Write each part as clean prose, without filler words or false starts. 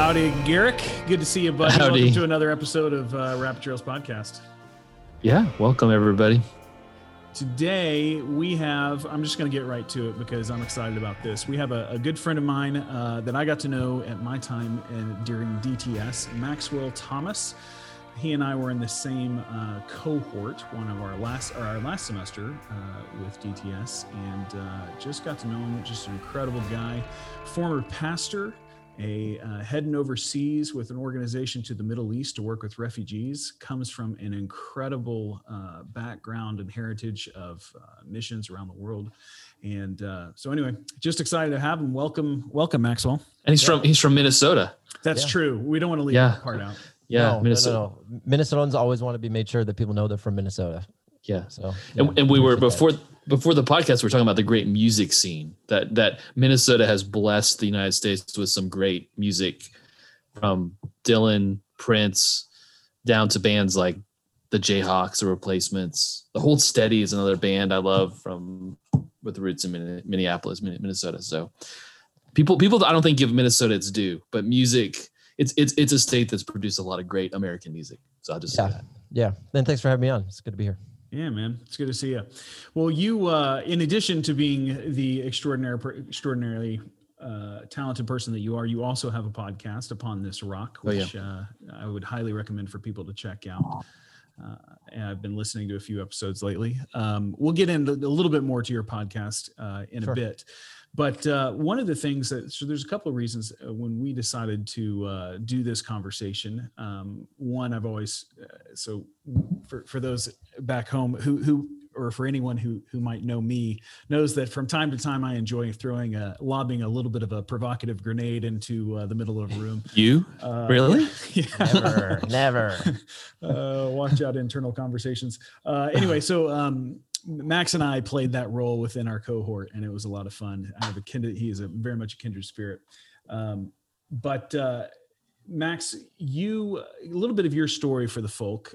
Howdy, Garrick. Good to see you, buddy. Howdy. Welcome to another episode of Rapid Trails Podcast. Yeah, welcome, everybody. Today we have, I'm just going to get right to it because I'm excited about this. We have a good friend of mine that I got to know at my time during DTS, Maxwell Thomas. He and I were in the same cohort, one of our last semester with DTS, and just got to know him. Just an incredible guy, former pastor, heading overseas with an organization to the Middle East to work with refugees, comes from an incredible background and heritage of missions around the world. And so anyway, just excited to have him. Welcome, Maxwell. And he's from Minnesota. That's true. We don't want to leave that part out. Yeah, no, Minnesota. No. Minnesotans always want to be made sure that people know they're from Minnesota. Yeah. So, yeah, and we were before the podcast, we were talking about the great music scene that Minnesota has blessed the United States with some great music from Dylan, Prince, down to bands like the Jayhawks, the Replacements. The Hold Steady is another band I love with roots in Minneapolis, Minnesota. So people I don't think give Minnesota its due, but music. It's a state that's produced a lot of great American music. So I'll just say that. Yeah. Then thanks for having me on. It's good to be here. Yeah, man. It's good to see you. Well, you, in addition to being the extraordinarily talented person that you are, you also have a podcast, Upon This Rock, which I would highly recommend for people to check out. And I've been listening to a few episodes lately. We'll get into a little bit more to your podcast in a bit. But one of the things there's a couple of reasons when we decided to do this conversation. One, I've always, so for those back home who or for anyone who might know me, knows that from time to time I enjoy lobbing a little bit of a provocative grenade into the middle of a room. You? Really? Yeah. Never. Watch out internal conversations. Anyway, so... Max and I played that role within our cohort, and it was a lot of fun. I have he is very much a kindred spirit. But Max, a little bit of your story for the folk.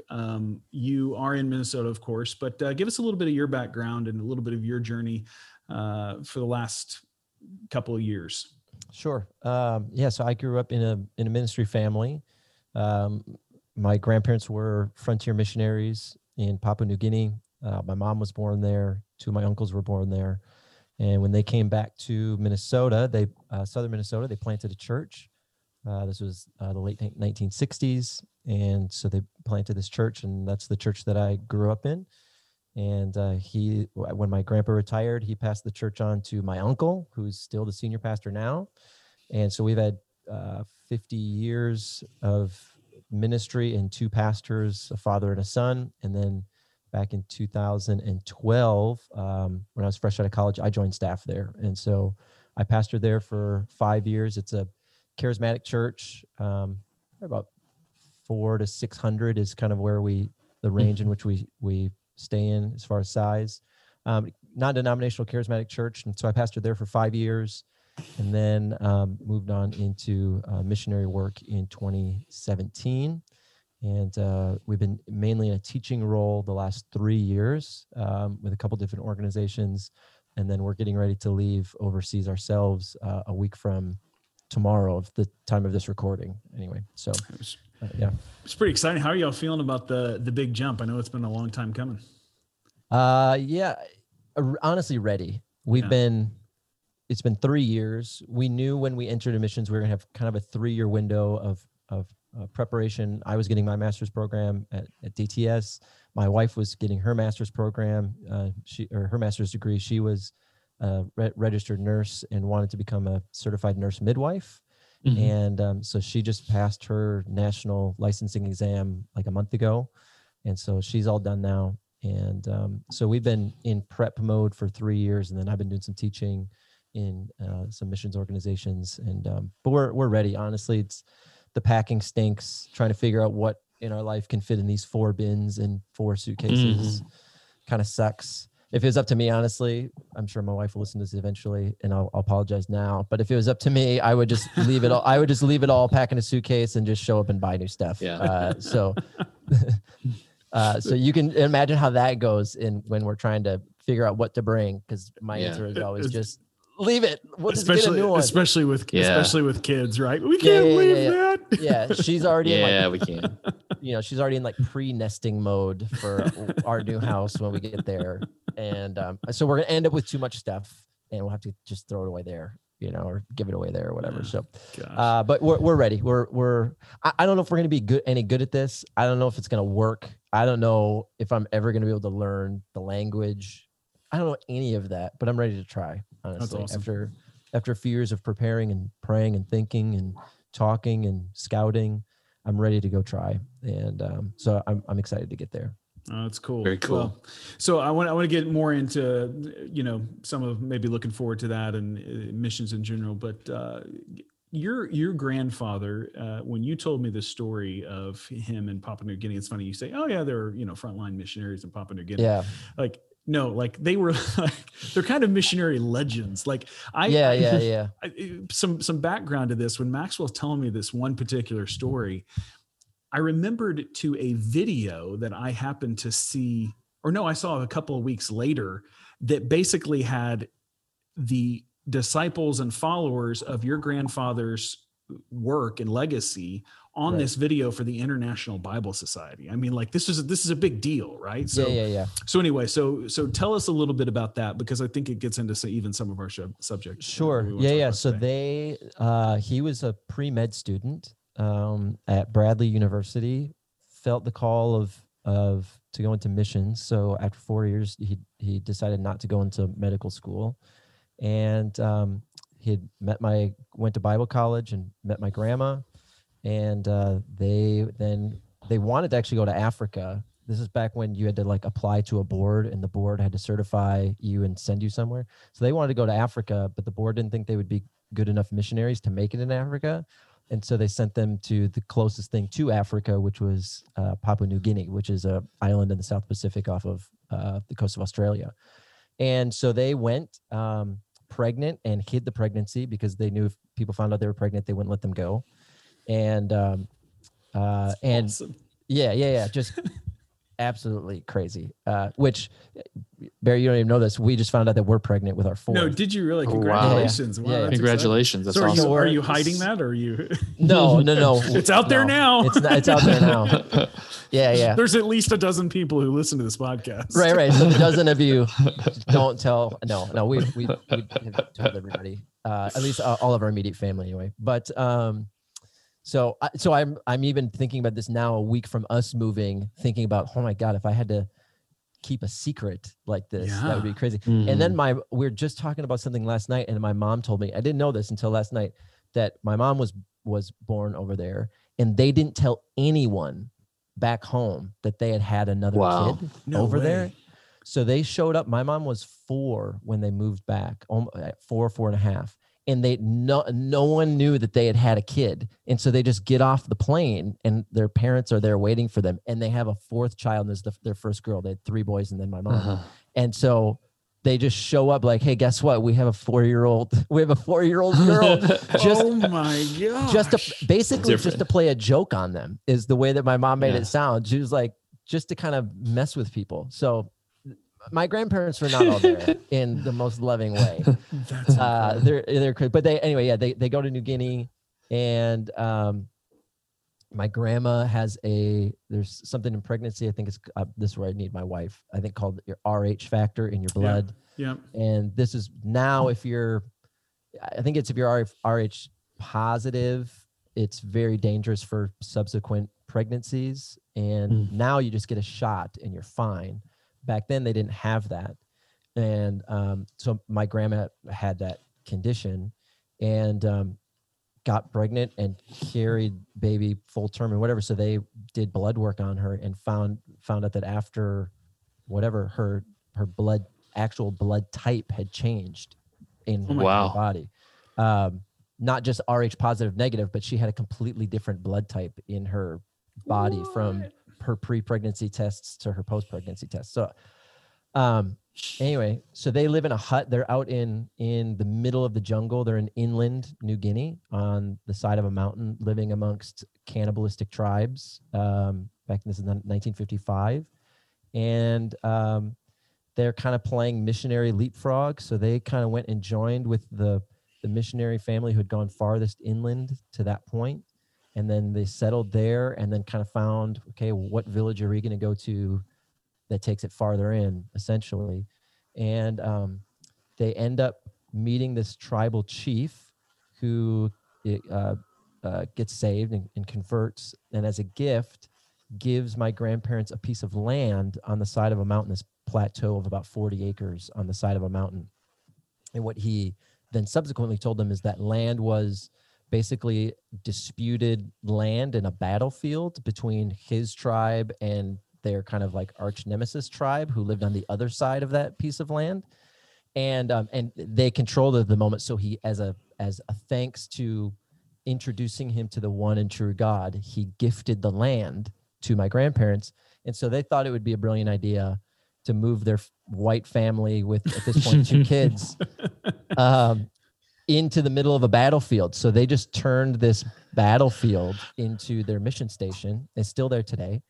You are in Minnesota, of course, but give us a little bit of your background and a little bit of your journey for the last couple of years. Sure. So I grew up in a ministry family. My grandparents were frontier missionaries in Papua New Guinea. My mom was born there. Two of my uncles were born there. And when they came back to Minnesota, southern Minnesota, they planted a church. This was the late 1960s. And so they planted this church, and that's the church that I grew up in. And when my grandpa retired, he passed the church on to my uncle, who's still the senior pastor now. And so we've had 50 years of ministry and two pastors, a father and a son. And then back in 2012, when I was fresh out of college, I joined staff there. And so I pastored there for 5 years. It's a charismatic church. About 400 to 600 is kind of where the range in which we stay in as far as size. Non-denominational charismatic church. And so I pastored there for 5 years and then moved on into missionary work in 2017. And we've been mainly in a teaching role the last 3 years with a couple different organizations. And then we're getting ready to leave overseas ourselves a week from tomorrow of the time of this recording. Anyway, so yeah. It's pretty exciting. How are y'all feeling about the big jump? I know it's been a long time coming. Yeah, honestly, ready. It's been 3 years. We knew when we entered admissions, we were gonna have kind of a 3-year window of preparation. I was getting my master's program at DTS. My wife was getting her master's program, her master's degree. She was a registered nurse and wanted to become a certified nurse midwife. Mm-hmm. And so she just passed her national licensing exam like a month ago. And so she's all done now. And so we've been in prep mode for 3 years. And then I've been doing some teaching in some missions organizations. And but we're ready, honestly. The packing stinks, trying to figure out what in our life can fit in these 4 bins and 4 suitcases. Mm-hmm. Kind of sucks. If it was up to me, honestly, I'm sure my wife will listen to this eventually and I'll apologize now. But if it was up to me, I would just leave it all. I would just leave it all, pack in a suitcase and just show up and buy new stuff. Yeah. So you can imagine how that goes in when we're trying to figure out what to bring. Cause my answer is always just leave it. We'll just get a new one. Especially with kids, right? We can't leave that. Yeah, she's already in like, we can. You know, she's already in like pre-nesting mode for our new house when we get there. And so we're going to end up with too much stuff and we'll have to just throw it away there, you know, or give it away there or whatever. So, but we're ready. I don't know if we're going to be any good at this. I don't know if it's going to work. I don't know if I'm ever going to be able to learn the language. I don't know any of that, but I'm ready to try. Honestly, awesome. After a few years of preparing and praying and thinking and talking and scouting, I'm ready to go try. And so I'm excited to get there. Oh, that's cool. Very cool. Well, so I want to get more into, you know, some of maybe looking forward to that and missions in general, but your grandfather, when you told me the story of him in Papua New Guinea, it's funny you say, oh yeah, there are, you know, frontline missionaries in Papua New Guinea. Yeah. Like, no, like they were like, they're kind of missionary legends. Like some background to this, when Maxwell was telling me this one particular story, I remembered to a video that I happened to see, I saw a couple of weeks later, that basically had the disciples and followers of your grandfather's work and legacy on this video for the International Bible Society. I mean, like this is a big deal, right? So, So anyway, so tell us a little bit about that, because I think it gets into even some of our subjects. Sure. So today. He was a pre-med student at Bradley University, felt the call of to go into missions. So after 4 years, he decided not to go into medical school, and he had went to Bible college and met my grandma, and they wanted to actually go to Africa. This is back when you had to like apply to a board, and the board had to certify you and send you somewhere. So they wanted to go to Africa, but the board didn't think they would be good enough missionaries to make it in Africa. And so they sent them to the closest thing to Africa, which was Papua New Guinea, which is an island in the South Pacific off of the coast of Australia. And so they went pregnant and hid the pregnancy, because they knew if people found out they were pregnant, they wouldn't let them go. And awesome. Just absolutely crazy. Which, Barry, you don't even know this. We just found out that we're pregnant with our fourth. No, did you really? Congratulations! Wow. That's congratulations! That's so awesome. Are you hiding that, or are you? No. It's out there now. It's out there now. There's at least a dozen people who listen to this podcast. Right. So a dozen of you don't tell. No. We told everybody. At least all of our immediate family, anyway. But so I'm even thinking about this now, a week from us moving, thinking about, oh my God, if I had to keep a secret like this, that would be crazy. Mm. And then we were just talking about something last night, and my mom told me, I didn't know this until last night, that my mom was born over there, and they didn't tell anyone back home that they had another kid there. So they showed up. My mom was 4 when they moved back, 4 and a half. And no one knew that they had a kid. And so they just get off the plane, and their parents are there waiting for them. And they have a fourth child, and it's their first girl. They had 3 boys and then my mom. Uh-huh. And so they just show up like, hey, guess what? We have a 4-year-old. We have a 4-year-old girl. Oh my gosh. Just to play a joke on them is the way that my mom made it sound. She was like, just to kind of mess with people. So my grandparents were not all there in the most loving way. They go to New Guinea, and my grandma has there's something in pregnancy. I think it's this is where I need my wife. I think called your Rh factor in your blood. Yeah. And this is now if you're Rh positive, it's very dangerous for subsequent pregnancies. And now you just get a shot and you're fine. Back then, they didn't have that. And so my grandma had that condition, and got pregnant and carried baby full term and whatever. So they did blood work on her and found out that after whatever, her actual blood type had changed in her body. Not just Rh positive, negative, but she had a completely different blood type in her body from her pre-pregnancy tests to her post-pregnancy tests. So anyway, so they live in a hut. They're out in the middle of the jungle. They're in inland New Guinea on the side of a mountain, living amongst cannibalistic tribes. Back in 1955. And they're kind of playing missionary leapfrog. So they kind of went and joined with the missionary family who had gone farthest inland to that point. And then they settled there and then kind of found, okay, what village are we going to go to that takes it farther in, essentially. And they end up meeting this tribal chief who gets saved and converts, and as a gift gives my grandparents a piece of land on the side of a mountainous plateau of about 40 acres on the side of a mountain. And what he then subsequently told them is that land was basically disputed land in a battlefield between his tribe and their kind of like arch nemesis tribe who lived on the other side of that piece of land. And they controlled it at the moment. So he, as a thanks to introducing him to the one and true God, he gifted the land to my grandparents. And so they thought it would be a brilliant idea to move their white family with, at this point, two kids into the middle of a battlefield. So they just turned this battlefield into their mission station. It's still there today,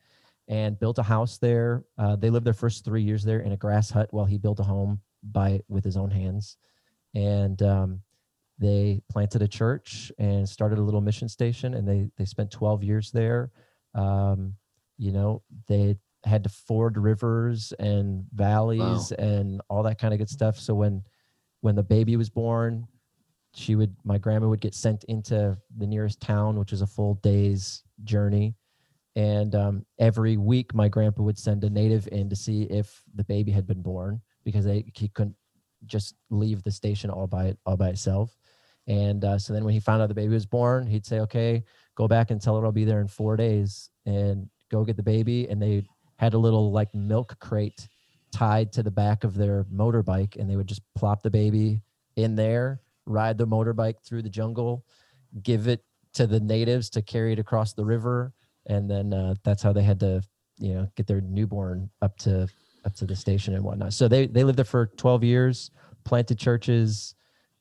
and built a house there. They lived their first 3 years there in a grass hut while he built a home with his own hands. And they planted a church and started a little mission station, and they spent 12 years there. They had to ford rivers and valleys and all that kind of good stuff. So when the baby was born, my grandma would get sent into the nearest town, which was a full day's journey. And every week my grandpa would send a native in to see if the baby had been born, because he couldn't just leave the station all by itself. And so then when he found out the baby was born, he'd say, okay, go back and tell her I'll be there in 4 days, and go get the baby. And they had a little like milk crate tied to the back of their motorbike, and they would just plop the baby in there, ride the motorbike through the jungle, give it to the natives to carry it across the river. And then that's how they had to, get their newborn up to the station and whatnot. So they lived there for 12 years, planted churches,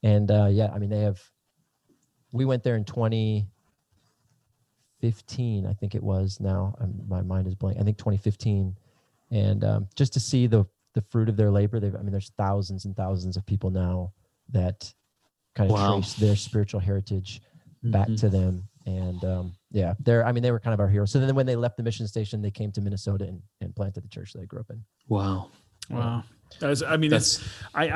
and we went there in 2015, I think it was. Now my mind is blank. I think 2015, and just to see the fruit of their labor. There's thousands and thousands of people now that kind of trace their spiritual heritage back to them. And they were kind of our heroes. So then when they left the mission station, they came to Minnesota and planted the church that I grew up in. Wow. I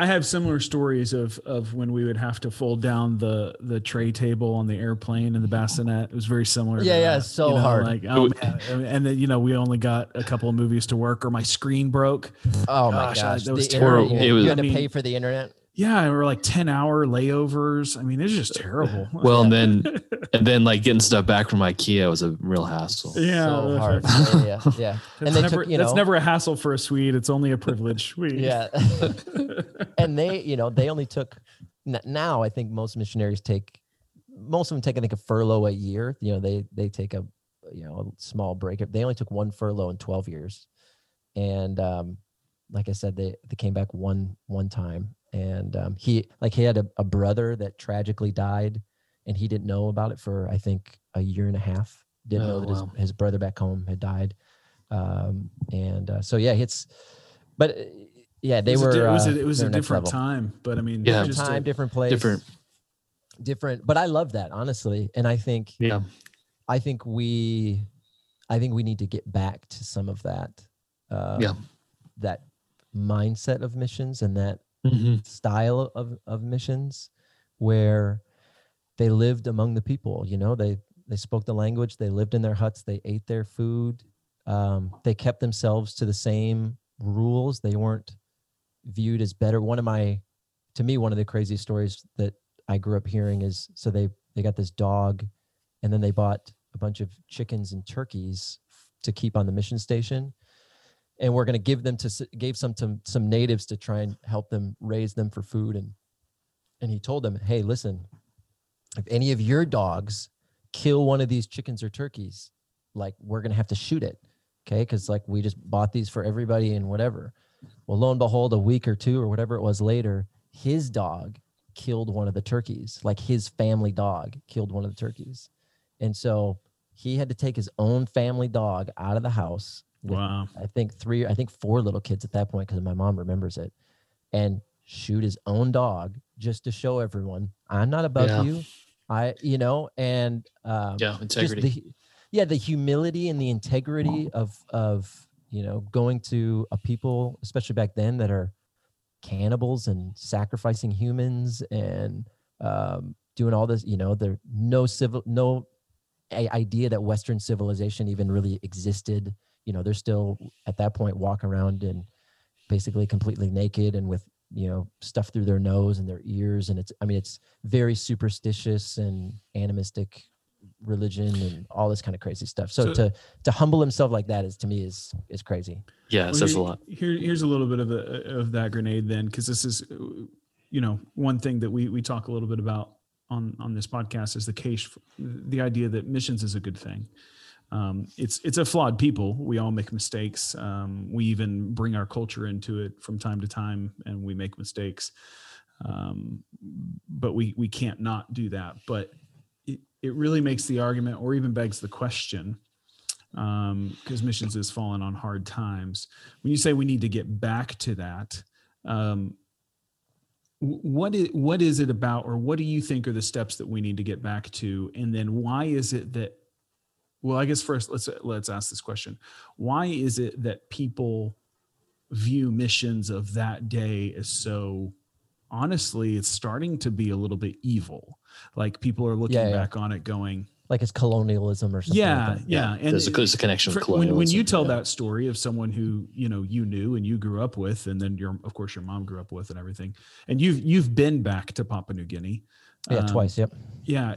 have similar stories of when we would have to fold down the tray table on the airplane and the bassinet. It was very similar. Yeah. So hard. Like, and then, we only got a couple of movies to work, or my screen broke. Oh my gosh. That was terrible. You had to pay for the internet. Yeah, and we're like 10-hour layovers. It's just terrible. Well, and then like getting stuff back from IKEA was a real hassle. Yeah, so hard. Yeah. And that's never a hassle for a Swede. It's only a privilege. Yeah. And they only took. Now I think most missionaries take I think a furlough a year. They take a small break. They only took one furlough in 12 years, and like I said, they came back one time. And he had a brother that tragically died, and he didn't know about it for, I think, a year and a half. Didn't know that his brother back home had died. It was a different time, but different place, different. But I love that, honestly. And I think we need to get back to some of that, that mindset of missions and that style of missions, where they lived among the people. They spoke the language, they lived in their huts, they ate their food, they kept themselves to the same rules. They weren't viewed as better. One of the craziest stories that I grew up hearing is, so they got this dog, and then they bought a bunch of chickens and turkeys to keep on the mission station. And we're going to gave some to some natives to try and help them raise them for food. And he told them, hey, listen, if any of your dogs kill one of these chickens or turkeys, like, we're going to have to shoot it. Okay. Cause like, we just bought these for everybody and whatever. Well, lo and behold, a week or two or whatever it was later, his dog killed one of the turkeys, like his family dog killed one of the turkeys. And so he had to take his own family dog out of the house Wow. I think four little kids at that point, because my mom remembers it, and shoot his own dog just to show everyone, I'm not above you. Integrity. The humility and the integrity of going to a people, especially back then, that are cannibals and sacrificing humans and doing all this, there's no idea that Western civilization even really existed. They're still at that point walking around and basically completely naked and with, stuff through their nose and their ears. And it's very superstitious and animistic religion and all this kind of crazy stuff. So to humble himself like that is to me is crazy. Yeah, it says a lot. Here's a little bit of that grenade then, because this is, one thing that we talk a little bit about on this podcast is the idea that missions is a good thing. It's a flawed people. We all make mistakes. We even bring our culture into it from time to time, and we make mistakes. But we can't not do that. But it really makes the argument, or even begs the question, because missions has fallen on hard times. When you say we need to get back to that, what is it about, or what do you think are the steps that we need to get back to? And then why is it that, well, I guess first let's ask this question. Why is it that people view missions of that day as so, honestly, it's starting to be a little bit evil. Like people are looking back on it going, like it's colonialism or something. Yeah. Like that. Yeah. And there's a connection with colonialism. When you tell that story of someone who, you knew and you grew up with, and then of course your mom grew up with and everything, and you've been back to Papua New Guinea. Yeah. Twice. Yep. Yeah.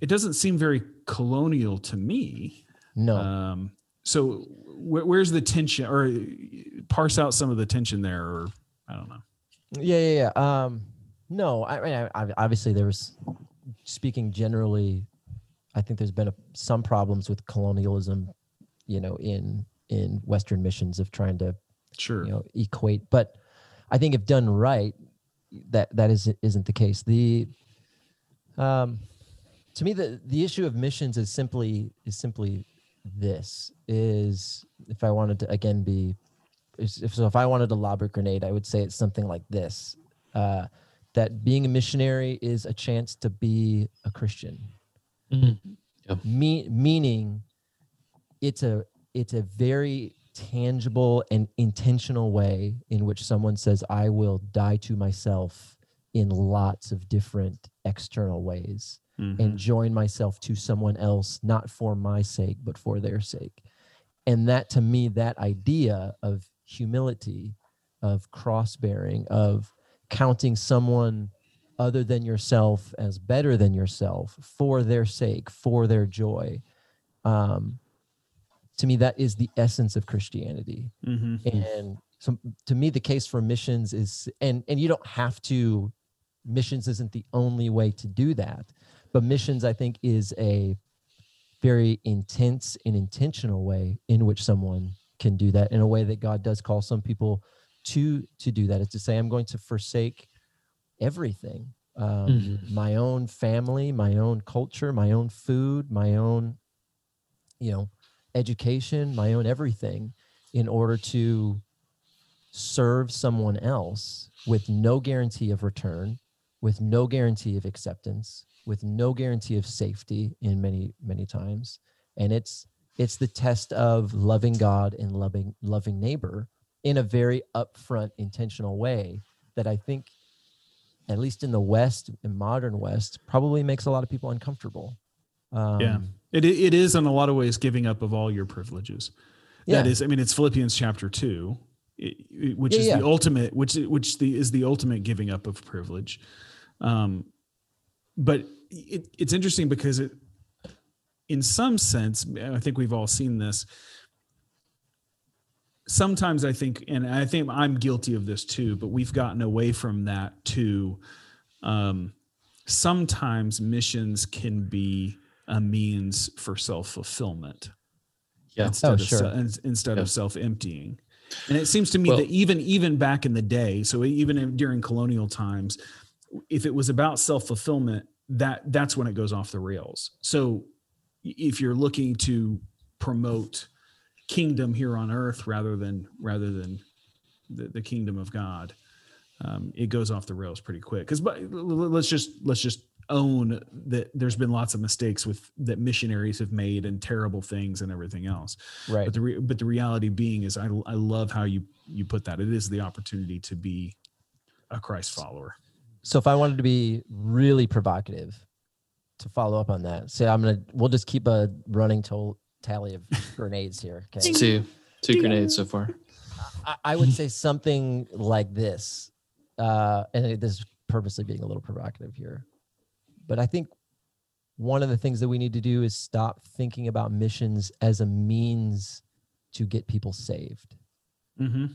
It doesn't seem very colonial to me. No. So where's the tension, or parse out some of the tension there, or I don't know. Yeah. No, I mean, obviously there was, speaking generally, I think there's been some problems with colonialism, in Western missions of trying to equate. But I think if done right, that isn't the case. To me, the issue of missions is simply this is, if I wanted to again be, if I wanted to lob a grenade, I would say it's something like this, that being a missionary is a chance to be a Christian. Mm-hmm. Yep. Meaning it's a very tangible and intentional way in which someone says, I will die to myself in lots of different external ways. Mm-hmm. And join myself to someone else, not for my sake, but for their sake. And that, to me, that idea of humility, of cross-bearing, of counting someone other than yourself as better than yourself for their sake, for their joy, to me, that is the essence of Christianity. Mm-hmm. And so, to me, the case for missions is, and you don't have to, missions isn't the only way to do that. But missions, I think, is a very intense and intentional way in which someone can do that, in a way that God does call some people to do that. It's to say, I'm going to forsake everything, my own family, my own culture, my own food, my own, education, my own everything, in order to serve someone else with no guarantee of return, with no guarantee of acceptance, with no guarantee of safety in many, many times. And it's the test of loving God and loving neighbor in a very upfront, intentional way that I think, at least in the West, in modern West, probably makes a lot of people uncomfortable. It is in a lot of ways giving up of all your privileges. Yeah. That is, I mean, it's Philippians chapter 2, which is the ultimate, which is the ultimate giving up of privilege. But it's interesting because in some sense, I think we've all seen this. Sometimes I think I'm guilty of this too, but we've gotten away from that too. Sometimes missions can be a means for self-fulfillment instead of self-emptying. And it seems to me that even back in the day, so even during colonial times, if it was about self-fulfillment, that's when it goes off the rails. So if you're looking to promote kingdom here on earth rather than the kingdom of God, it goes off the rails pretty quick. Because let's just own that there's been lots of mistakes with that missionaries have made and terrible things and everything else. Right. But the reality being is I love how you put that. It is the opportunity to be a Christ follower. So if I wanted to be really provocative to follow up on that, say we'll just keep a running tally of grenades here. Okay. Two grenades so far. I would say something like this, and this is purposely being a little provocative here. But I think one of the things that we need to do is stop thinking about missions as a means to get people saved. Mm-hmm.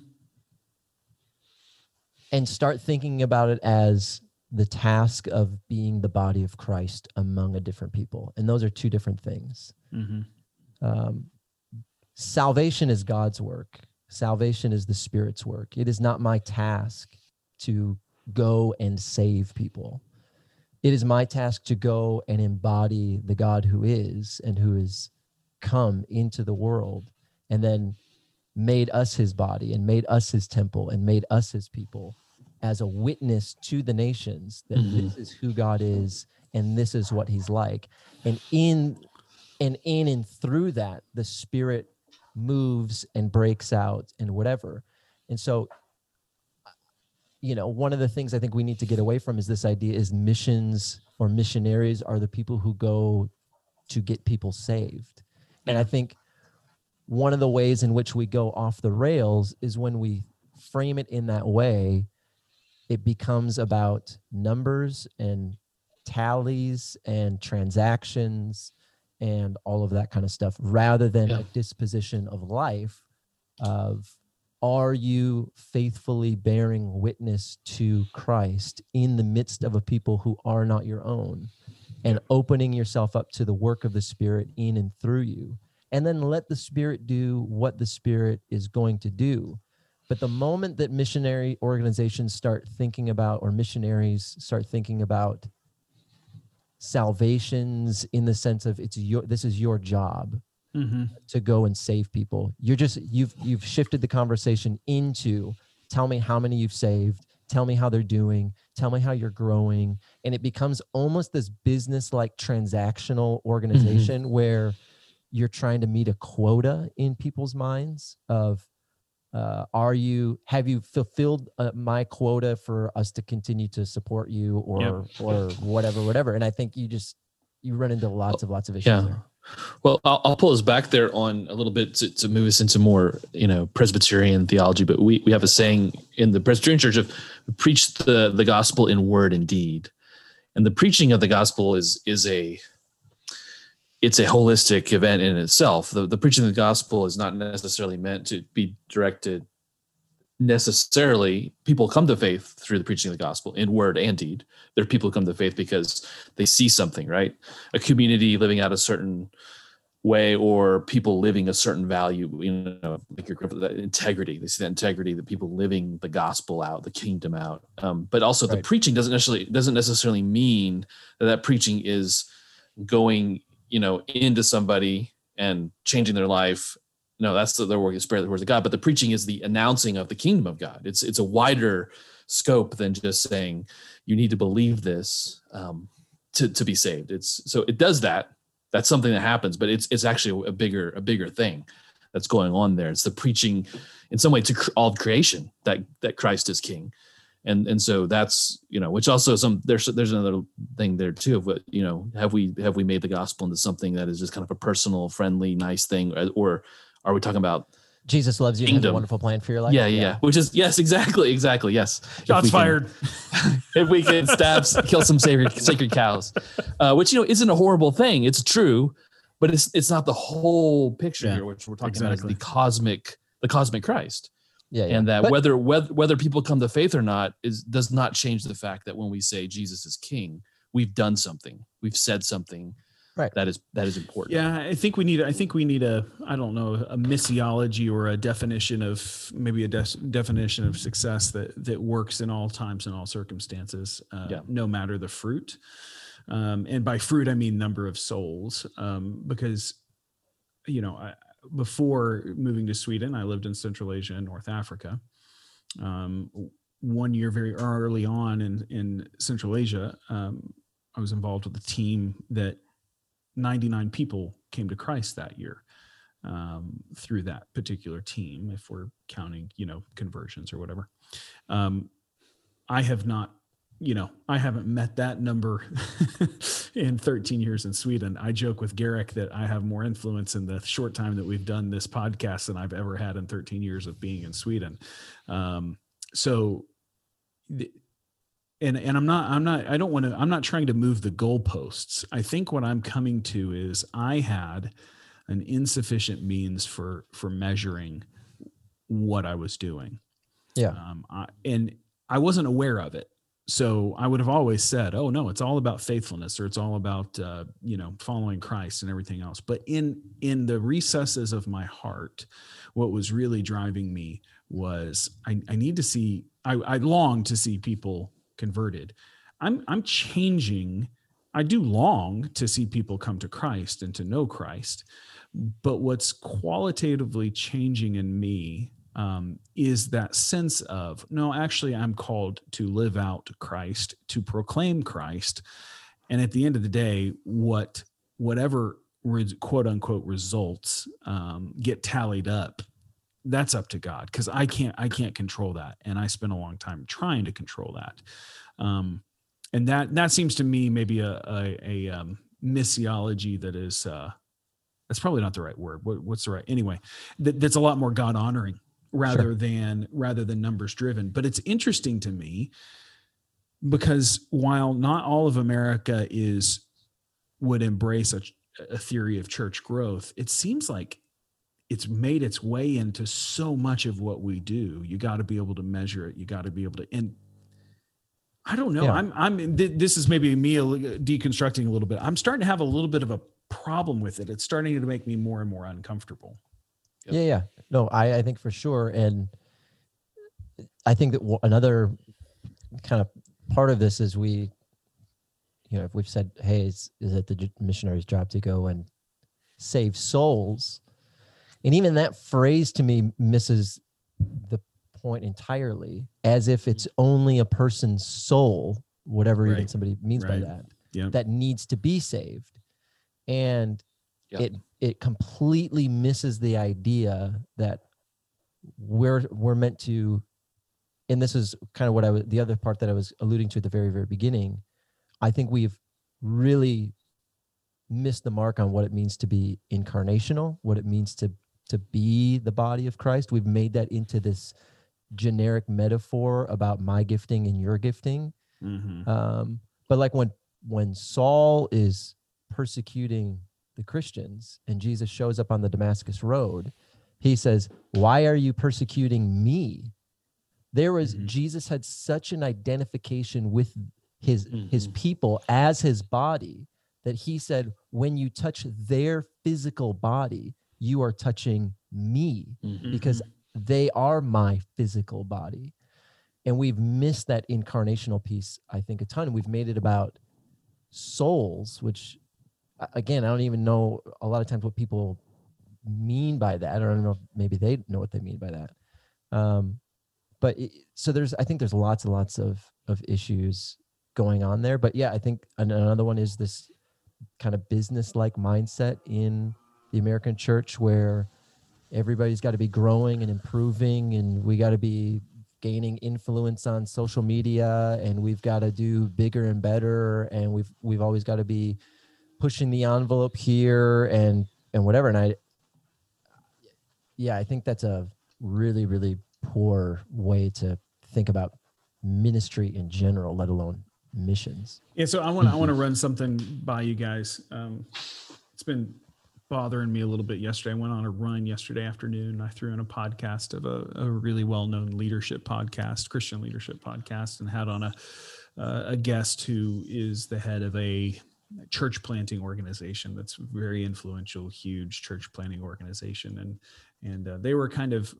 And start thinking about it as the task of being the body of Christ among a different people. And those are two different things. Mm-hmm. Salvation is God's work. Salvation is the Spirit's work. It is not my task to go and save people. It is my task to go and embody the God who is and who has come into the world and then made us his body and made us his temple and made us his people as a witness to the nations that mm-hmm. this is who God is and this is what he's like. And in and through that, the Spirit moves and breaks out and whatever. And so one of the things I think we need to get away from is this idea is missions or missionaries are the people who go to get people saved. And I think one of the ways in which we go off the rails is when we frame it in that way, it becomes about numbers and tallies and transactions and all of that kind of stuff, rather than a disposition of life of, are you faithfully bearing witness to Christ in the midst of a people who are not your own and opening yourself up to the work of the Spirit in and through you? And then let the Spirit do what the Spirit is going to do. But the moment that missionary organizations start thinking about, or missionaries start thinking about salvations in the sense of this is your job, mm-hmm. to go and save people. You've shifted the conversation into tell me how many you've saved, tell me how they're doing, tell me how you're growing. And it becomes almost this business-like transactional organization mm-hmm. where you're trying to meet a quota in people's minds of, have you fulfilled my quota for us to continue to support you or whatever. And I think you run into lots of issues there. Well, I'll pull us back there on a little bit to move us into more, Presbyterian theology. But we have a saying in the Presbyterian Church of preach the gospel in word and deed. And the preaching of the gospel is a holistic event in itself. The preaching of the gospel is not necessarily meant to be directed necessarily. People come to faith through the preaching of the gospel in word and deed. There are people who come to faith because they see something, right? A community living out a certain way, or people living a certain value, like your group, that integrity. They see that integrity, the people living the gospel out, the kingdom out. But also right. The preaching doesn't necessarily mean that preaching is going, into somebody and changing their life. No, that's their work is spread the words of God. But the preaching is the announcing of the kingdom of God. It's a wider scope than just saying you need to believe this to be saved. So it does that. That's something that happens, but it's actually a bigger thing that's going on there. It's the preaching, in some way, to all of creation that Christ is King, and so that's which also there's another thing there too of have we made the gospel into something that is just kind of a personal, friendly, nice thing, or are we talking about Jesus loves you and has a wonderful plan for your life? Yeah. Which is, yes, exactly. Yes. Shots fired. If we can kill some sacred cows, which, isn't a horrible thing. It's true, but it's not the whole picture here, which we're talking about is the cosmic Christ. Yeah. And that whether people come to faith or not does not change the fact that when we say Jesus is King, we've done something, we've said something. Right. That is important. Yeah, I think we need a a missiology or a definition of definition of success that works in all times and all circumstances, no matter the fruit. And by fruit I mean number of souls, because before moving to Sweden, I lived in Central Asia and North Africa. 1 year very early on in Central Asia, I was involved with a team that 99 people came to Christ that year through that particular team, if we're counting, conversions or whatever. I haven't met that number in 13 years in Sweden. I joke with Garrick that I have more influence in the short time that we've done this podcast than I've ever had in 13 years of being in Sweden. I'm not trying to move the goalposts. I think what I'm coming to is I had an insufficient means for measuring what I was doing. Yeah. And I wasn't aware of it. So I would have always said, oh no, it's all about faithfulness, or it's all about, following Christ and everything else. But in the recesses of my heart, what was really driving me was I long to see people converted. I'm changing. I do long to see people come to Christ and to know Christ, but what's qualitatively changing in me is that sense of, no, actually I'm called to live out Christ, to proclaim Christ. And at the end of the day, whatever quote unquote results get tallied up, that's up to God. 'Cause I can't control that. And I spent a long time trying to control that. And that seems to me maybe a missiology that is, that's probably not the right word. What's the right, anyway, that's a lot more God honoring. Rather than numbers driven. But it's interesting to me because while not all of America would embrace a theory of church growth, it seems like it's made its way into so much of what we do. You got to be able to measure it. You got to be able to, and I don't know. Yeah. This is maybe me deconstructing a little bit. I'm starting to have a little bit of a problem with it. It's starting to make me more and more uncomfortable. Yep. Yeah. No, I think for sure. And I think that another kind of part of this is if we've said, hey, is it the missionary's job to go and save souls? And even that phrase to me misses the point entirely, as if it's only a person's soul, whatever even somebody means by that, that needs to be saved. And it completely misses the idea that we're meant to, and this is kind of what the other part that I was alluding to at the very, very beginning. I think we've really missed the mark on what it means to be incarnational, what it means to be the body of Christ. We've made that into this generic metaphor about my gifting and your gifting. Mm-hmm. But like when Saul is persecuting the Christians and Jesus shows up on the Damascus road, he says, why are you persecuting me? Jesus had such an identification with his people as his body that he said, when you touch their physical body, you are touching me because they are my physical body. And we've missed that incarnational piece, I think, a ton. We've made it about souls, which again, I don't even know a lot of times what people mean by that. I don't know if maybe they know what they mean by that. I think there's lots and lots of issues going on there. But yeah, I think another one is this kind of business-like mindset in the American church where everybody's got to be growing and improving, and we got to be gaining influence on social media, and we've got to do bigger and better, and we've always got to be pushing the envelope here and whatever. And I think that's a really, really poor way to think about ministry in general, let alone missions. Yeah. So I want to run something by you guys. It's been bothering me a little bit yesterday. I went on a run yesterday afternoon. I threw in a podcast of a really well-known leadership podcast, Christian leadership podcast, and had on a guest who is the head of a church planting organization that's very influential, huge church planting organization, and they were kind of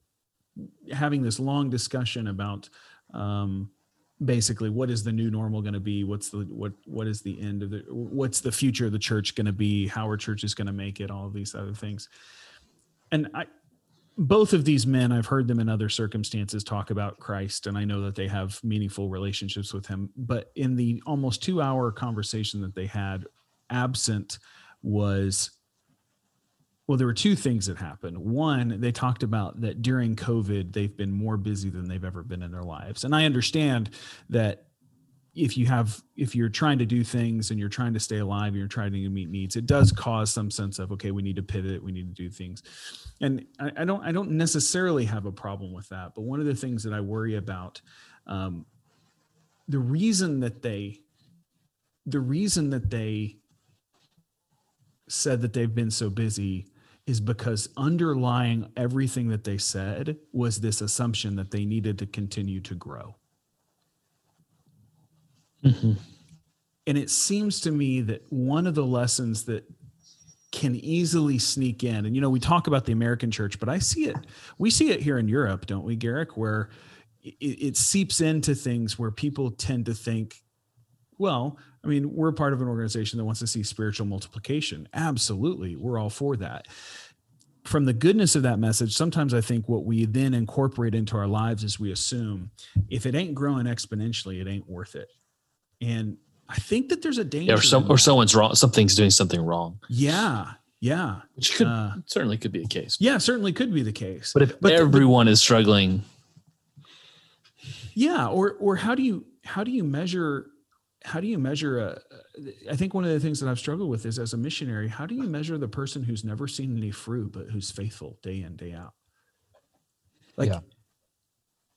having this long discussion about basically what is the new normal going to be, what's the future of the church going to be, how our church is going to make it, all of these other things. And both of these men, I've heard them in other circumstances talk about Christ, and I know that they have meaningful relationships with him. But in the almost 2-hour conversation that they had, absent was, well, there were two things that happened. One, they talked about that during COVID, they've been more busy than they've ever been in their lives. And I understand that if you're trying to do things and you're trying to stay alive and you're trying to meet needs, it does cause some sense of, okay, we need to pivot, we need to do things. And I don't necessarily have a problem with that. But one of the things that I worry about, the reason that they said that they've been so busy is because underlying everything that they said was this assumption that they needed to continue to grow. Mm-hmm. And it seems to me that one of the lessons that can easily sneak in, and, you know, we talk about the American church, but we see it here in Europe, don't we, Garrick, where it seeps into things where people tend to think, well, I mean, we're part of an organization that wants to see spiritual multiplication. Absolutely. We're all for that. From the goodness of that message, sometimes I think what we then incorporate into our lives is we assume if it ain't growing exponentially, it ain't worth it. And I think that there's a danger. Yeah, or someone's wrong. Something's doing something wrong. Yeah. Yeah. Which could certainly could be the case. Yeah, certainly could be the case. But if everyone is struggling. Yeah. Or how do you measure I think one of the things that I've struggled with is, as a missionary, how do you measure the person who's never seen any fruit, but who's faithful day in, day out?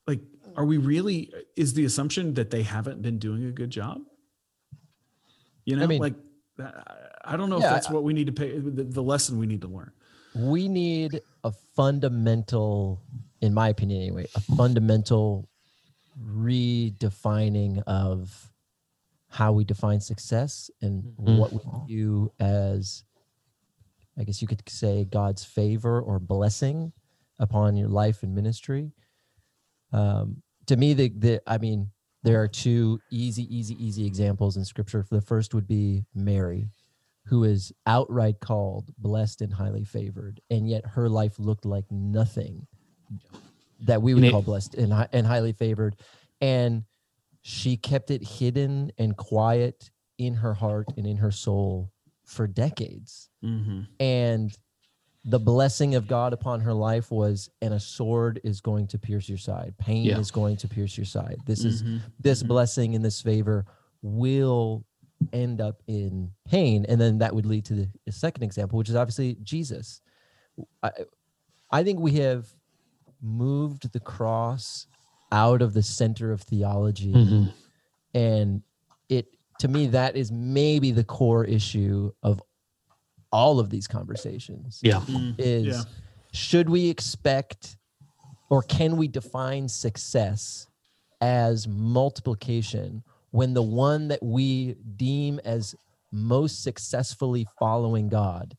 Like, are we really, is the assumption that they haven't been doing a good job? You know, I mean, like, I don't know if that's what we need to pay, the lesson we need to learn. We need a fundamental, in my opinion anyway, a fundamental redefining of how we define success and what we view as, I guess you could say, God's favor or blessing upon your life and ministry. To me, there are two easy examples in Scripture. The first would be Mary, who is outright called blessed and highly favored, and yet her life looked like nothing that we would call blessed and highly favored. And she kept it hidden and quiet in her heart and in her soul for decades. Mm-hmm. And the blessing of God upon her life was, and a sword is going to pierce your side. Pain is going to pierce your side. This is this blessing and this favor will end up in pain. And then that would lead to the second example, which is obviously Jesus. I think we have moved the cross out of the center of theology. Mm-hmm. And to me, that is maybe the core issue of all of these conversations should we expect, or can we define success as multiplication when the one that we deem as most successfully following God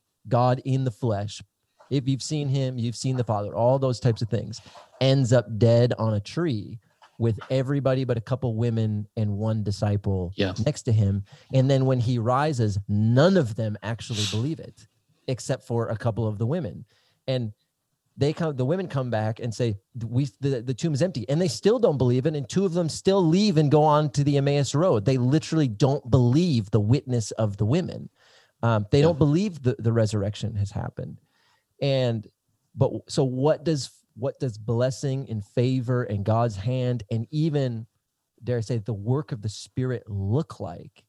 in the flesh, if you've seen him, you've seen the Father, all those types of things, ends up dead on a tree with everybody but a couple women and one disciple next to him. And then when he rises, none of them actually believe it, except for a couple of the women. And the women come back and say, the tomb is empty. And they still don't believe it. And two of them still leave and go on to the Emmaus Road. They literally don't believe the witness of the women. They don't believe the resurrection has happened. So what does blessing and favor and God's hand and even, dare I say, the work of the Spirit look like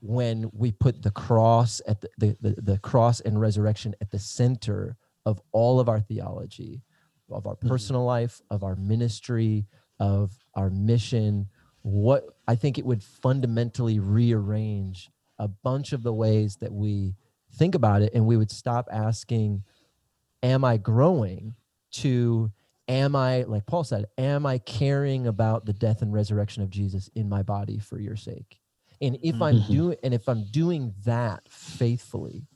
when we put the cross at the cross and resurrection at the center of all of our theology, of our personal life, of our ministry, of our mission? What I think it would fundamentally rearrange a bunch of the ways that we think about it, and we would stop asking, am I growing? To, am I, like Paul said, am I caring about the death and resurrection of Jesus in my body for your sake? And if I'm doing that faithfully,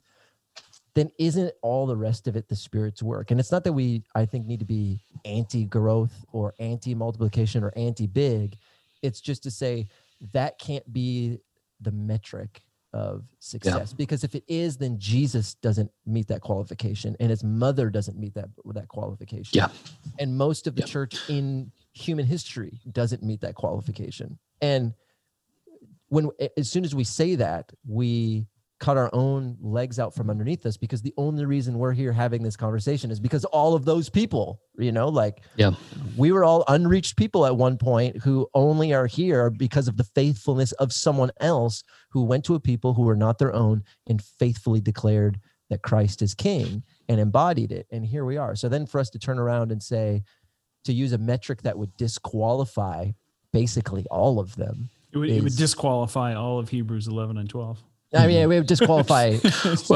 then isn't all the rest of it the Spirit's work? And it's not that we, I think, need to be anti-growth or anti-multiplication or anti-big. It's just to say that can't be the metric of success, because if it is, then Jesus doesn't meet that qualification, and his mother doesn't meet that qualification, and most of the church in human history doesn't meet that qualification. And when, as soon as we say that, we cut our own legs out from underneath us, because the only reason we're here having this conversation is because all of those people, you know, like we were all unreached people at one point who only are here because of the faithfulness of someone else who went to a people who were not their own and faithfully declared that Christ is king and embodied it. And here we are. So then for us to turn around and say, to use a metric that would disqualify basically all of them. It would disqualify all of Hebrews 11 and 12. I mean, we would disqualify I think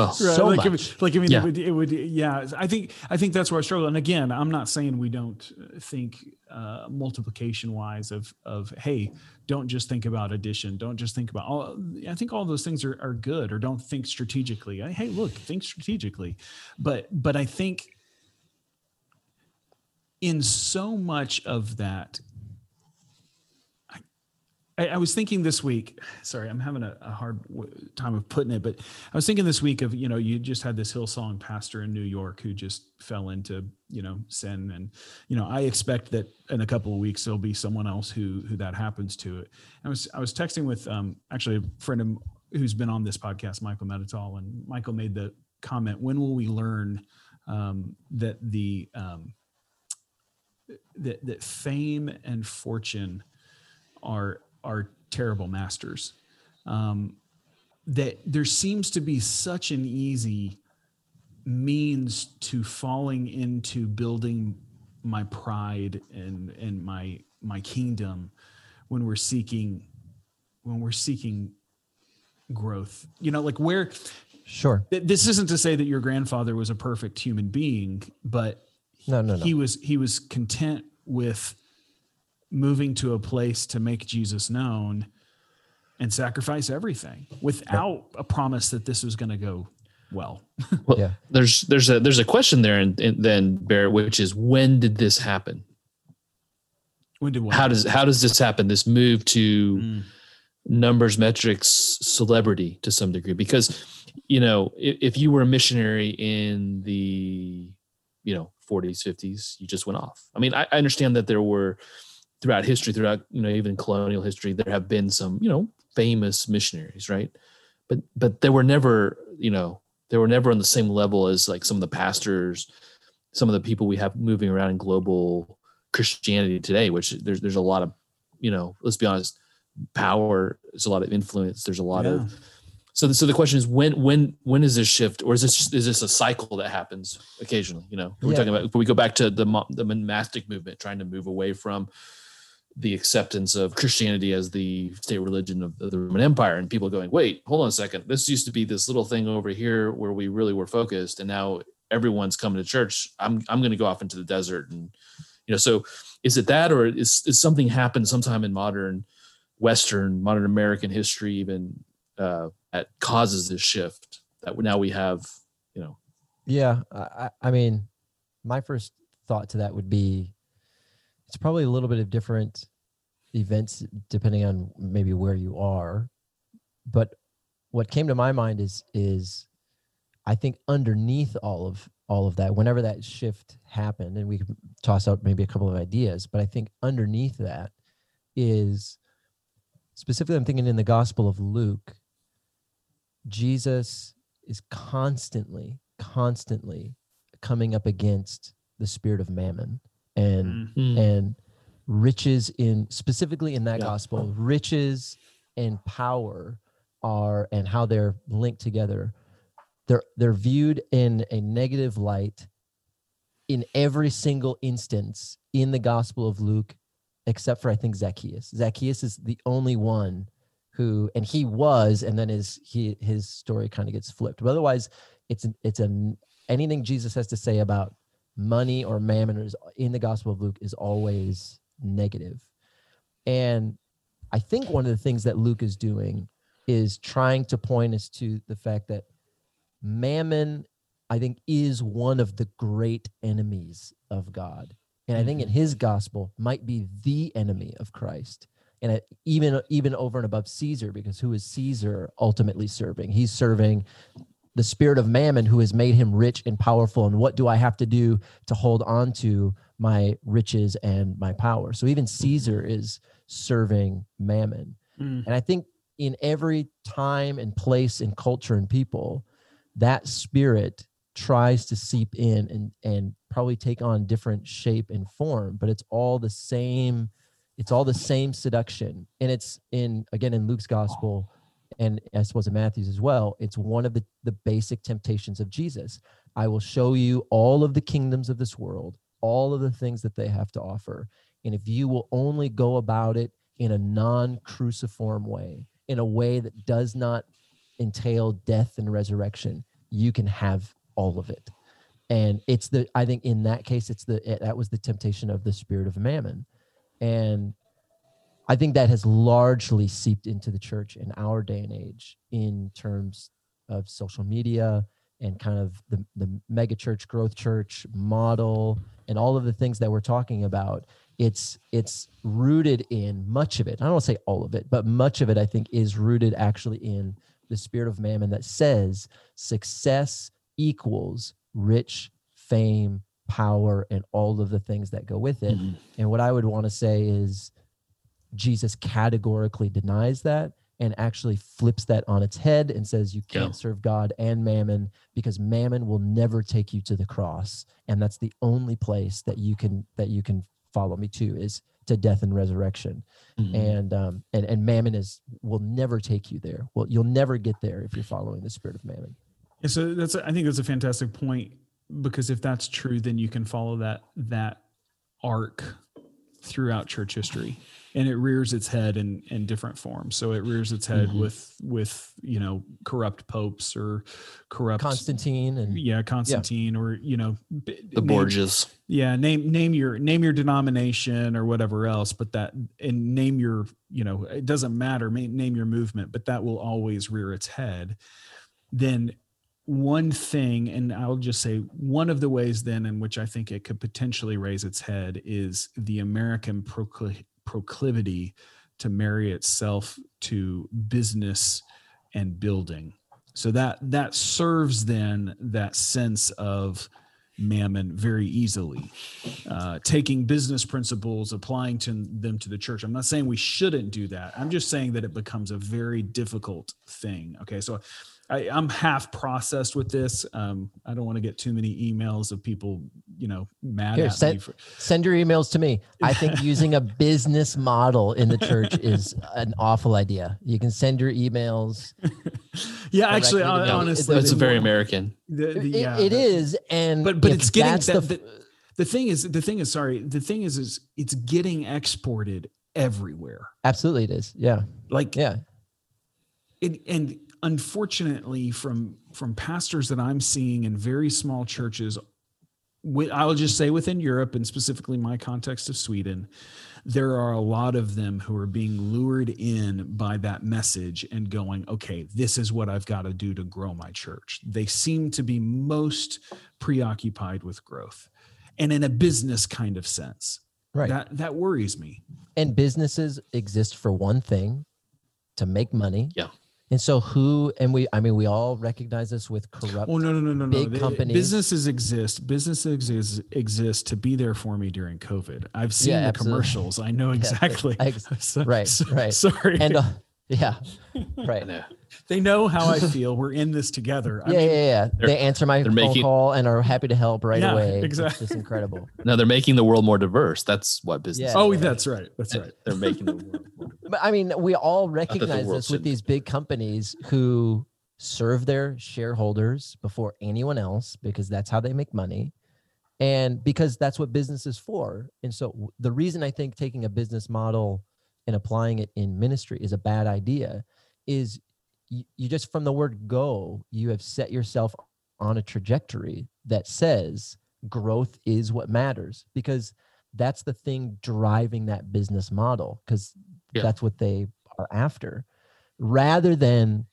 that's where I struggle. And again, I'm not saying we don't think multiplication wise of, hey, don't just think about addition. Don't just think about all, I think all those things are good, or don't think strategically. Hey, look, think strategically. But I think in so much of that, I was thinking this week, sorry, I'm having a hard time of putting it, but I was thinking this week of, you know, you just had this Hillsong pastor in New York who just fell into, you know, sin. And, you know, I expect that in a couple of weeks, there'll be someone else who that happens to. And I was texting with actually a friend of who's been on this podcast, Michael Mettetal, and Michael made the comment, when will we learn that that fame and fortune are terrible masters, that there seems to be such an easy means to falling into building my pride and my kingdom when we're seeking growth, you know, like where, sure. This isn't to say that your grandfather was a perfect human being, but no. He was content with moving to a place to make Jesus known and sacrifice everything without a promise that this was going to go well. There's a question there, and then Barrett, which is, when did this happen? How does this happen? This move to numbers, metrics, celebrity to some degree, because, you know, if you were a missionary in the, you know, 40s, 50s, you just went off. I mean, I understand that there were, throughout history, throughout, you know, even colonial history, there have been some, you know, famous missionaries, right? But they were never on the same level as like some of the pastors, some of the people we have moving around in global Christianity today, which there's a lot of, you know, let's be honest, power, there's a lot of influence, there's a lot of, so the question is, when is this shift, or is this a cycle that happens occasionally? You know, we're talking about, we go back to the monastic movement, trying to move away from the acceptance of Christianity as the state religion of the Roman Empire, and people going, wait, hold on a second. This used to be this little thing over here where we really were focused, and now everyone's coming to church. I'm going to go off into the desert, and, you know, so is it that, or is something happened sometime in modern American history, even that causes this shift that now we have, you know? Yeah. I mean, my first thought to that would be, it's probably a little bit of different events depending on maybe where you are. But what came to my mind is I think underneath all of that, whenever that shift happened, and we could toss out maybe a couple of ideas, but I think underneath that is, specifically I'm thinking in the Gospel of Luke, Jesus is constantly coming up against the spirit of mammon and and riches, in specifically in that gospel, riches and power are, and how they're linked together. They're viewed in a negative light in every single instance in the Gospel of Luke, except for, I think, Zacchaeus. Zacchaeus is the only one who, and he was, and then his story kind of gets flipped. But otherwise, anything Jesus has to say about money or mammon is, in the Gospel of Luke, is always negative. And I think one of the things that Luke is doing is trying to point us to the fact that mammon, I think, is one of the great enemies of God. And I think in his gospel might be the enemy of Christ. and it, even over and above Caesar, because who is Caesar ultimately serving? He's serving the spirit of mammon, who has made him rich and powerful. And what do I have to do to hold on to my riches and my power? So even Caesar is serving mammon. Mm. And I think in every time and place and culture and people, that spirit tries to seep in and probably take on different shape and form, but it's all the same. It's all the same seduction. And it's in Luke's gospel, and I suppose in Matthew's as well, it's one of the basic temptations of Jesus. I will show you all of the kingdoms of this world, all of the things that they have to offer. And if you will only go about it in a non-cruciform way, in a way that does not entail death and resurrection, you can have all of it. And it's I think in that case, that was the temptation of the spirit of mammon. And I think that has largely seeped into the church in our day and age in terms of social media and kind of the mega church, growth church model, and all of the things that we're talking about. It's rooted in much of it. I don't want to say all of it, but much of it, I think, is rooted actually in the spirit of mammon that says success equals rich, fame, power, and all of the things that go with it. Mm-hmm. And what I would want to say is Jesus categorically denies that and actually flips that on its head and says you can't serve God and mammon, because mammon will never take you to the cross. And that's the only place that you can follow me to, is to death and resurrection. Mm-hmm. And mammon will never take you there. Well, you'll never get there if you're following the spirit of mammon. Yeah, so I think that's a fantastic point, because if that's true, then you can follow that arc throughout church history, and it rears its head in different forms. So it rears its head mm-hmm. with corrupt popes or corrupt Constantine and Constantine. Or the Borgias. Yeah, name your denomination or whatever else, but that, and name your it doesn't matter. Name your movement, but that will always rear its head. Then one thing, and I'll just say one of the ways then in which I think it could potentially raise its head, is the American proclivity to marry itself to business and building. So that serves then that sense of mammon very easily, taking business principles, applying them to the church. I'm not saying we shouldn't do that. I'm just saying that it becomes a very difficult thing. Okay. So I'm half processed with this. I don't want to get too many emails of people, mad at me. Send your emails to me. I think using a business model in the church is an awful idea. You can send your emails. Yeah, actually, honestly, it's very American. It is. And but it's getting the thing is it's getting exported everywhere. Absolutely, it is. Yeah. And unfortunately, from pastors that I'm seeing in very small churches, I'll just say within Europe, and specifically my context of Sweden, there are a lot of them who are being lured in by that message and going, okay, this is what I've got to do to grow my church. They seem to be most preoccupied with growth, and in a business kind of sense. Right. That worries me. And businesses exist for one thing, to make money. Yeah. And so we all recognize this with corrupt big companies. Businesses exist to be there for me during COVID. I've seen the commercials. I know exactly. Right. Sorry. And right. They know how I feel. We're in this together. I mean, they answer my phone call and are happy to help right away. Exactly. It's incredible. No, they're making the world more diverse. That's what business is. That's right. They're making the world more diverse. But I mean, we all recognize this with these big companies who serve their shareholders before anyone else, because that's how they make money, and because that's what business is for. And so the reason I think taking a business model and applying it in ministry is a bad idea is you just, from the word go, you have set yourself on a trajectory that says growth is what matters, because that's the thing driving that business model, because that's what they are after, rather than,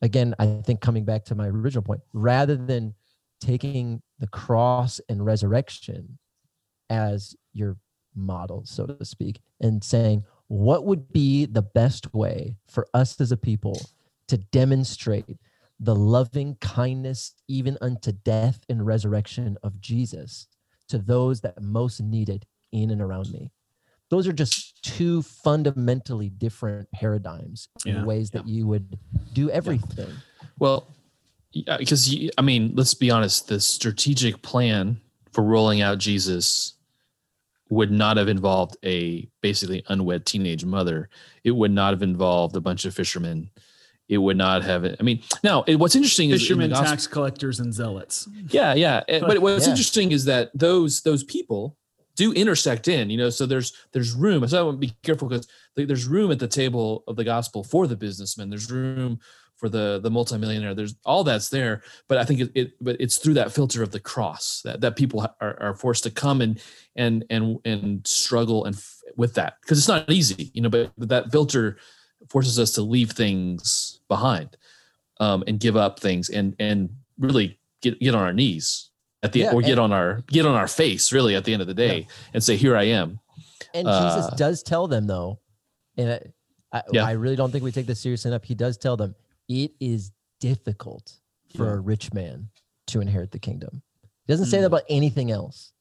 again, I think coming back to my original point, rather than taking the cross and resurrection as your model, so to speak, and saying, what would be the best way for us as a people to demonstrate the loving kindness, even unto death and resurrection of Jesus, to those that most need it in and around me? Those are just two fundamentally different paradigms in ways that you would do everything. Well, because, I mean, let's be honest, the strategic plan for rolling out Jesus would not have involved a basically unwed teenage mother. It would not have involved a bunch of fishermen. It would not have, I mean, now what's interesting is fishermen, tax collectors, and zealots. Yeah. But what's interesting is that those people do intersect in, so there's room. So I want to be careful because there's room at the table of the gospel for the businessman. There's room for the multimillionaire. There's all that's there, but I think it's through that filter of the cross that people are forced to come and struggle with that, because it's not easy, but that filter forces us to leave things behind, and give up things and really get on our knees at the end, or get on our face really at the end of the day and say, here I am. And Jesus does tell them though, and I really don't think we take this seriously enough. He does tell them, it is difficult for a rich man to inherit the kingdom. He doesn't say that about anything else.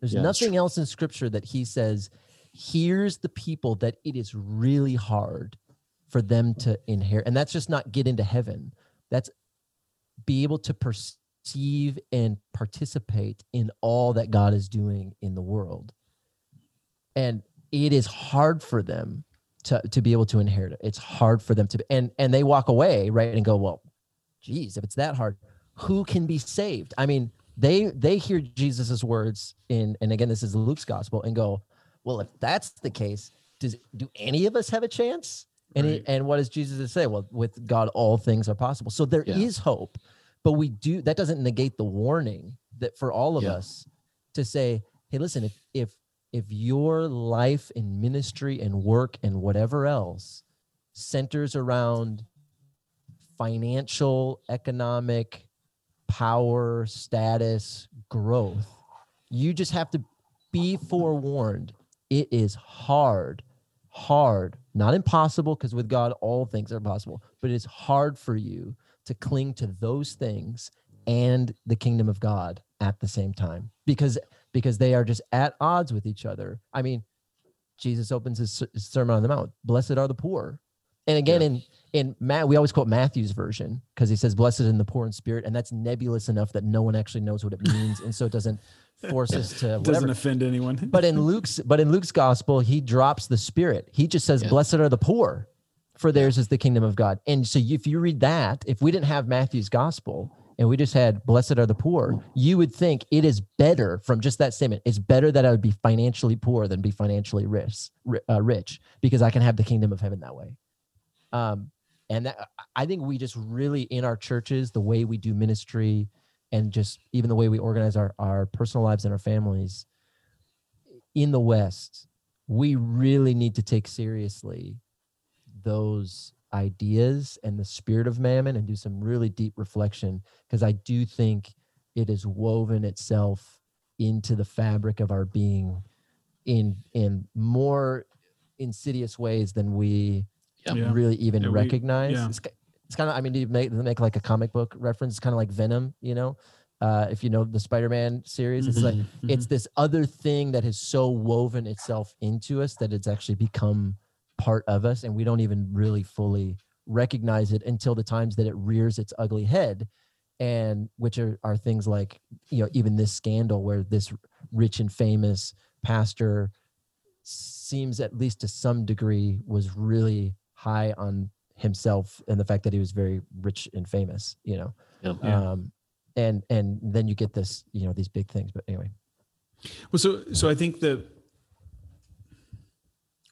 There's nothing else in Scripture that he says, here's the people that it is really hard for them to inherit. And that's just not get into heaven. That's be able to perceive and participate in all that God is doing in the world. And it is hard for them to be able to inherit it. It's hard for them to, and they walk away, right, and go, well, geez, if it's that hard, who can be saved? I mean, they hear Jesus's words and again, this is Luke's gospel, and go, well, if that's the case, do any of us have a chance? And right. And what does Jesus say? Well, with God, all things are possible. So there is hope, but that doesn't negate the warning that for all of us to say, hey, listen, if your life and ministry and work and whatever else centers around financial, economic, power, status, growth, you just have to be forewarned. It is hard, not impossible, because with God, all things are possible, but it is hard for you to cling to those things and the kingdom of God at the same time, because they are just at odds with each other. I mean, Jesus opens his Sermon on the Mount. Blessed are the poor. And again, in Matt, we always quote Matthew's version because he says, blessed are the poor in spirit. And that's nebulous enough that no one actually knows what it means. And so it doesn't force us to whatever. Doesn't offend anyone. But in Luke's gospel, he drops the spirit. He just says, blessed are the poor, for theirs is the kingdom of God. And so if you read that, if we didn't have Matthew's gospel, and we just had, blessed are the poor, you would think it is better from just that statement. It's better that I would be financially poor than be financially rich, because I can have the kingdom of heaven that way. And that, I think we just really, in our churches, the way we do ministry and just even the way we organize our personal lives and our families in the West, we really need to take seriously those ideas and the spirit of mammon and do some really deep reflection, because I do think it has woven itself into the fabric of our being in more insidious ways than we really even recognize. It's kind of, I mean, you make like a comic book reference. It's kind of like Venom, if you know the Spider-Man series, it's like, it's this other thing that has so woven itself into us that it's actually become part of us, and we don't even really fully recognize it until the times that it rears its ugly head, and which are things like, even this scandal where this rich and famous pastor seems, at least to some degree, was really high on himself and the fact that he was very rich and famous, and then you get this, these big things. But anyway, well, so I think the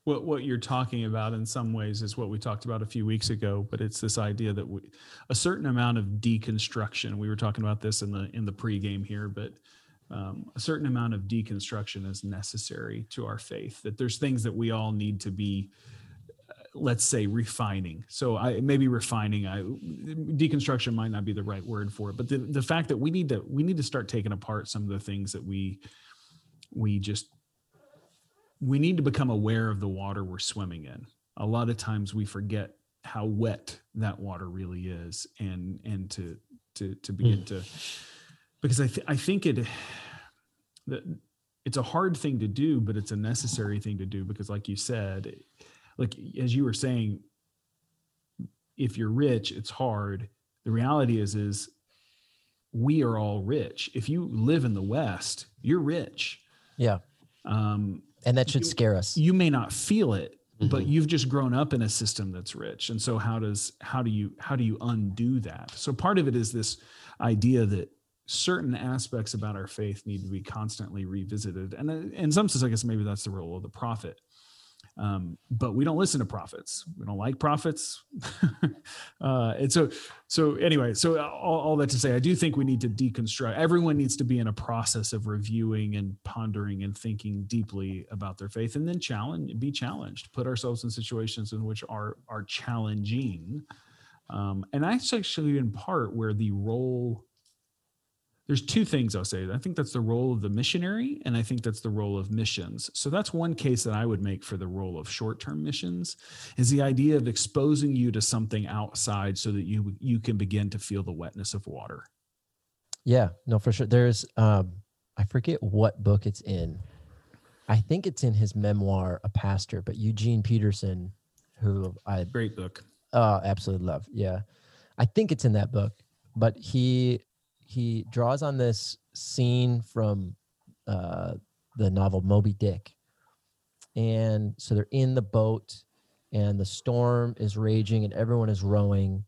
what you're talking about in some ways is what we talked about a few weeks ago, but it's this idea that a certain amount of deconstruction. We were talking about this in the pregame here, but a certain amount of deconstruction is necessary to our faith. That there's things that we all need to be, let's say, refining. So deconstruction might not be the right word for it, but the fact that we need to start taking apart some of the things that we just we need to become aware of the water we're swimming in. A lot of times we forget how wet that water really is, and to begin to, because I think it's a hard thing to do, but it's a necessary thing to do, because like you said, like as you were saying, if you're rich, it's hard. The reality is we are all rich. If you live in the West, you're rich. Yeah. And that should scare us. You may not feel it, but you've just grown up in a system that's rich. And so how do you undo that? So part of it is this idea that certain aspects about our faith need to be constantly revisited. And in some sense, I guess maybe that's the role of the prophet. But we don't listen to prophets. We don't like prophets. and so anyway, all that to say, I do think we need to deconstruct. Everyone needs to be in a process of reviewing and pondering and thinking deeply about their faith, and then be challenged, put ourselves in situations in which are challenging. And that's actually in part where the role, there's two things I'll say. I think that's the role of the missionary, and I think that's the role of missions. So that's one case that I would make for the role of short-term missions, is the idea of exposing you to something outside so that you can begin to feel the wetness of water. Yeah, no, for sure. There's, I forget what book it's in. I think it's in his memoir, A Pastor, but Eugene Peterson, who I... Great book. Absolutely love, yeah. I think it's in that book, but he draws on this scene from the novel Moby Dick. And so they're in the boat and the storm is raging and everyone is rowing,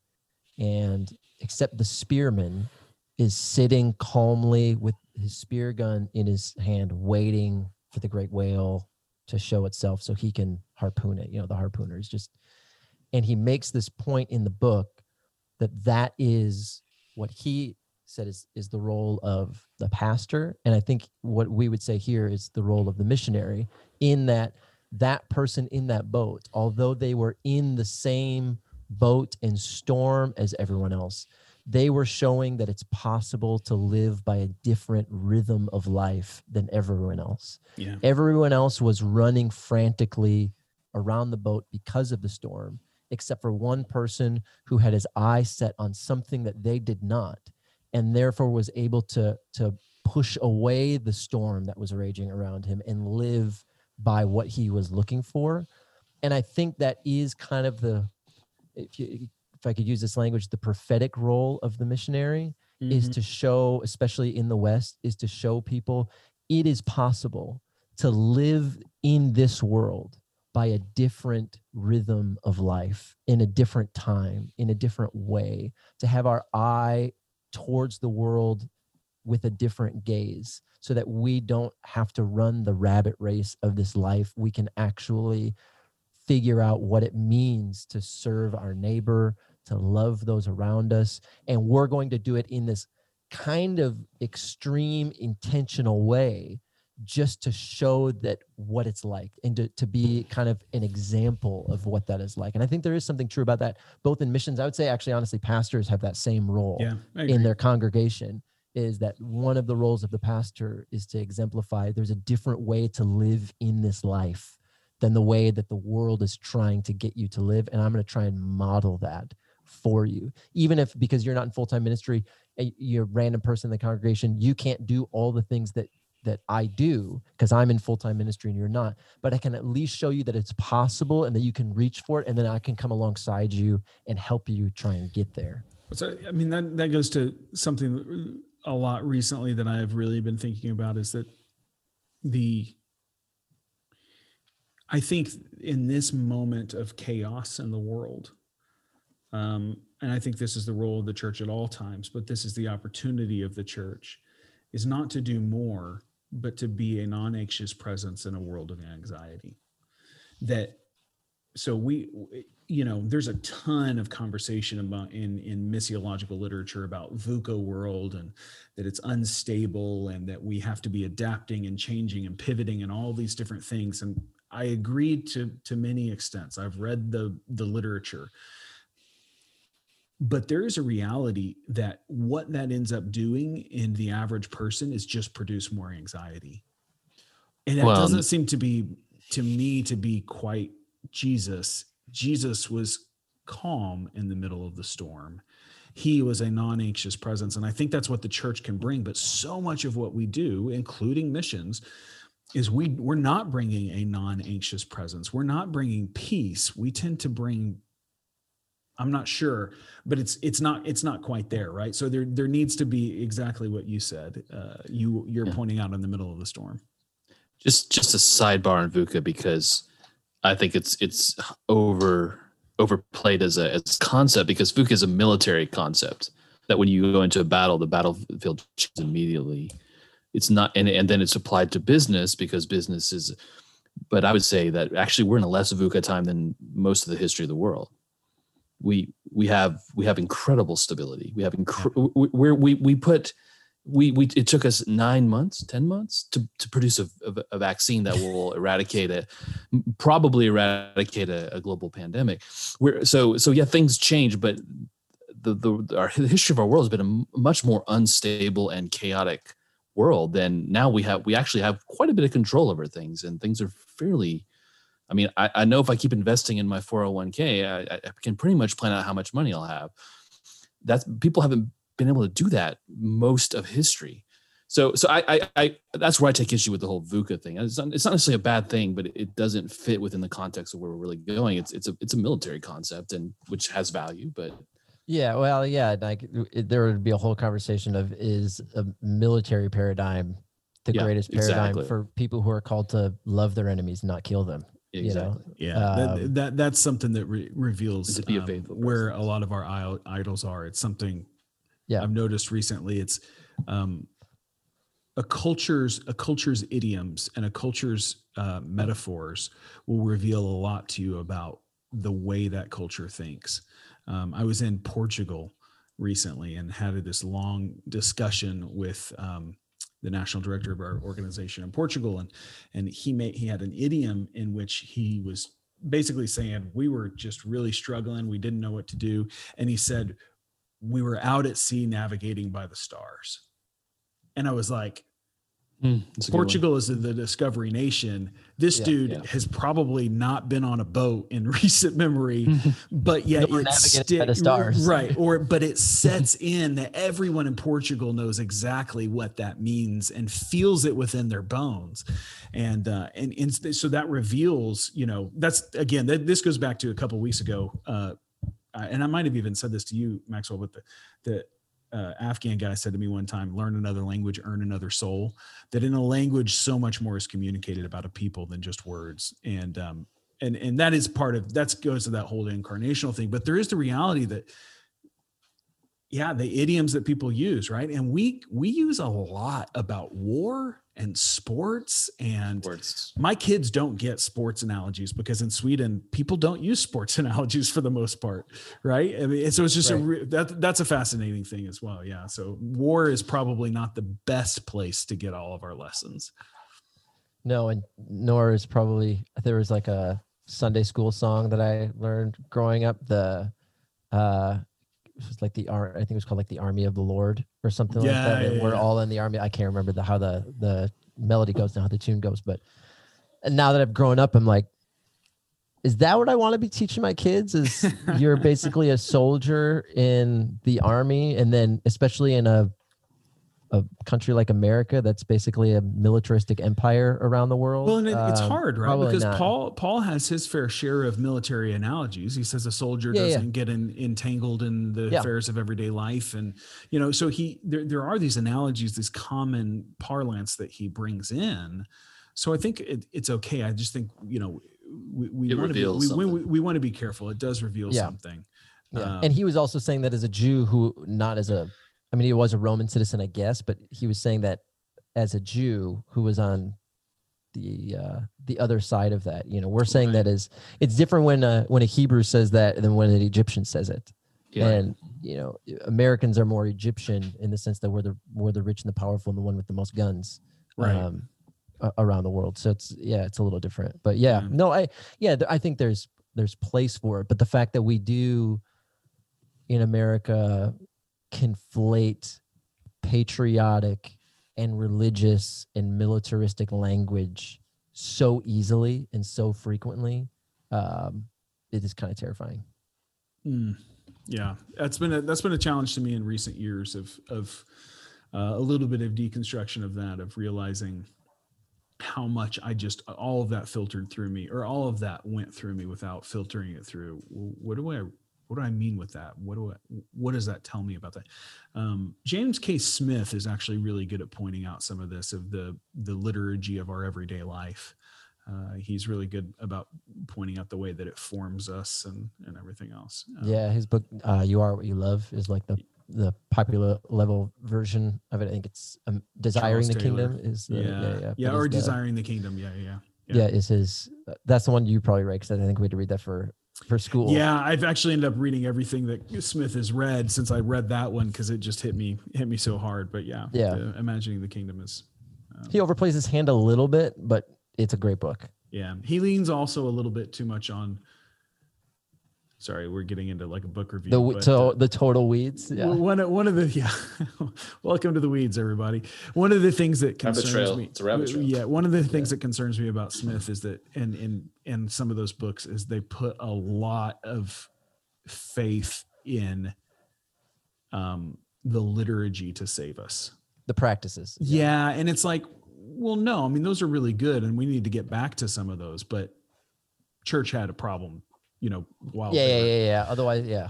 and except the spearman is sitting calmly with his spear gun in his hand, waiting for the great whale to show itself so he can harpoon it. You know, the harpooner is just, and he makes this point in the book that is what he said is the role of the pastor. And I think what we would say here is the role of the missionary, in that person in that boat, although they were in the same boat and storm as everyone else, they were showing that it's possible to live by a different rhythm of life than everyone else. Yeah. Everyone else was running frantically around the boat because of the storm, except for one person who had his eye set on something that they did not, and therefore was able to push away the storm that was raging around him and live by what he was looking for. And I think that is kind of the, if I could use this language, the prophetic role of the missionary, is to show, especially in the West, is to show people it is possible to live in this world by a different rhythm of life, in a different time, in a different way, to have our eye towards the world with a different gaze, so that we don't have to run the rabbit race of this life. We can actually figure out what it means to serve our neighbor, to love those around us. And we're going to do it in this kind of extreme, intentional way, just to show that what it's like, and to be kind of an example of what that is like. And I think there is something true about that, both in missions. I would say actually, honestly, pastors have that same role in their congregation, is that one of the roles of the pastor is to exemplify there's a different way to live in this life than the way that the world is trying to get you to live. And I'm going to try and model that for you, even if, because you're not in full-time ministry, you're a random person in the congregation, you can't do all the things that I do, because I'm in full-time ministry and you're not, but I can at least show you that it's possible and that you can reach for it. And then I can come alongside you and help you try and get there. So, I mean, that goes to something a lot recently that I've really been thinking about, is that I think in this moment of chaos in the world, and I think this is the role of the church at all times, but this is the opportunity of the church, is not to do more, but to be a non-anxious presence in a world of anxiety. There's a ton of conversation about in missiological literature about VUCA world, and that it's unstable, and that we have to be adapting and changing and pivoting and all these different things. And I agree to many extents. I've read the literature. But there is a reality that what that ends up doing in the average person is just produce more anxiety. And that doesn't seem to be to me to be quite Jesus. Jesus was calm in the middle of the storm. He was a non-anxious presence. And I think that's what the church can bring. But so much of what we do, including missions, is we're not bringing a non-anxious presence. We're not bringing peace. We tend to bring, I'm not sure, but it's not quite there, right? So there needs to be exactly what you said. You're pointing out in the middle of the storm. Just a sidebar on VUCA, because I think it's overplayed as a concept, because VUCA is a military concept that when you go into a battle, the battlefield changes immediately. It's not, and then it's applied to business because business is, but I would say that actually we're in a less VUCA time than most of the history of the world. We have incredible stability. We have it took us 9 months, 10 months to produce a vaccine that will eradicate a global pandemic. Things change, but the history of our world has been a much more unstable and chaotic world. And now we actually have quite a bit of control over things, and things are fairly, I mean, I know if I keep investing in my 401k, I can pretty much plan out how much money I'll have. That's, people haven't been able to do that most of history. So I that's where I take issue with the whole VUCA thing. It's not necessarily a bad thing, but it doesn't fit within the context of where we're really going. It's a military concept, and which has value, but. Yeah, well, yeah, like there would be a whole conversation of, is a military paradigm the greatest paradigm for people who are called to love their enemies, not kill them? Exactly. You know? Yeah, that's something that reveals to be a faithful where a lot of our idols are. It's something I've noticed recently. It's a culture's idioms and a culture's metaphors will reveal a lot to you about the way that culture thinks. I was in Portugal recently and had this long discussion with the national director of our organization in Portugal, and he had an idiom in which he was basically saying we were just really struggling, we didn't know what to do, and he said we were out at sea navigating by the stars. And I was like, Portugal is the Discovery Nation. This dude has probably not been on a boat in recent memory, but yet it's by the stars, right? But it sets in that everyone in Portugal knows exactly what that means and feels it within their bones, and so that reveals, you know, that's again. This goes back to a couple of weeks ago, and I might have even said this to you, Maxwell, but the Afghan guy said to me one time, learn another language, earn another soul, that in a language so much more is communicated about a people than just words. And that is part of, that goes to that whole incarnational thing. But there is the reality that, the idioms that people use, right? And we use a lot about war and sports, and my kids don't get sports analogies because in Sweden people don't use sports analogies for the most part, right? I mean, so it's just that's a fascinating thing as well. Yeah, so war is probably not the best place to get all of our lessons. No, and nor is probably, there was like a Sunday school song that I learned growing up. I think it was called like the Army of the Lord or something like that. And we're all in the army. I can't remember how the melody goes now, how the tune goes. But and now that I've grown up, I'm like, is that what I want to be teaching my kids? Is you're basically a soldier in the army, and then especially in a country like America that's basically a militaristic empire around the world. Well, and it's hard, right? Because not. Paul has his fair share of military analogies. He says a soldier doesn't get entangled in the affairs of everyday life. And, you know, so there are these analogies, these common parlance that he brings in. So I think it's okay. I just think, you know, we want to be careful. It does reveal something. Yeah. And he was also saying that as a Jew who, not as a, I mean, he was a Roman citizen, I guess, but he was saying that as a Jew who was on the other side of that, you know, we're saying that is, it's different when a Hebrew says that than when an Egyptian says it. Yeah. And, you know, Americans are more Egyptian in the sense that we're the rich and the powerful and the one with the most guns around the world. So it's a little different, but I think there's place for it. But the fact that we do in America conflate patriotic and religious and militaristic language so easily and so frequently, it is kind of terrifying. Yeah, that's been a challenge to me in recent years of a little bit of deconstruction of that, of realizing how much I just, all of that filtered through me, or all of that went through me without filtering it through. What do I mean with that? What does that tell me about that? James K. Smith is actually really good at pointing out some of this, of the liturgy of our everyday life. He's really good about pointing out the way that it forms us and everything else. Yeah, his book, You Are What You Love, is like the popular level version of it. I think it's Desiring the Kingdom is the, or Desiring the Kingdom. Yeah. Is his, that's the one you probably read, because I think we had to read that for school. Yeah, I've actually ended up reading everything that Smith has read since I read that one, because it just hit me so hard. But yeah. Imagining the Kingdom is. He overplays his hand a little bit, but it's a great book. Yeah, he leans also a little bit too much on. Sorry, we're getting into like a book review. The total weeds. Yeah. Welcome to the weeds, everybody. One of the things that concerns me. It's a rabbit trail. Yeah, one of the things that concerns me about Smith is that, and in some of those books, is they put a lot of faith in the liturgy to save us. The practices. Yeah, and it's like, well, no, I mean, those are really good, and we need to get back to some of those, but church had a problem. Otherwise.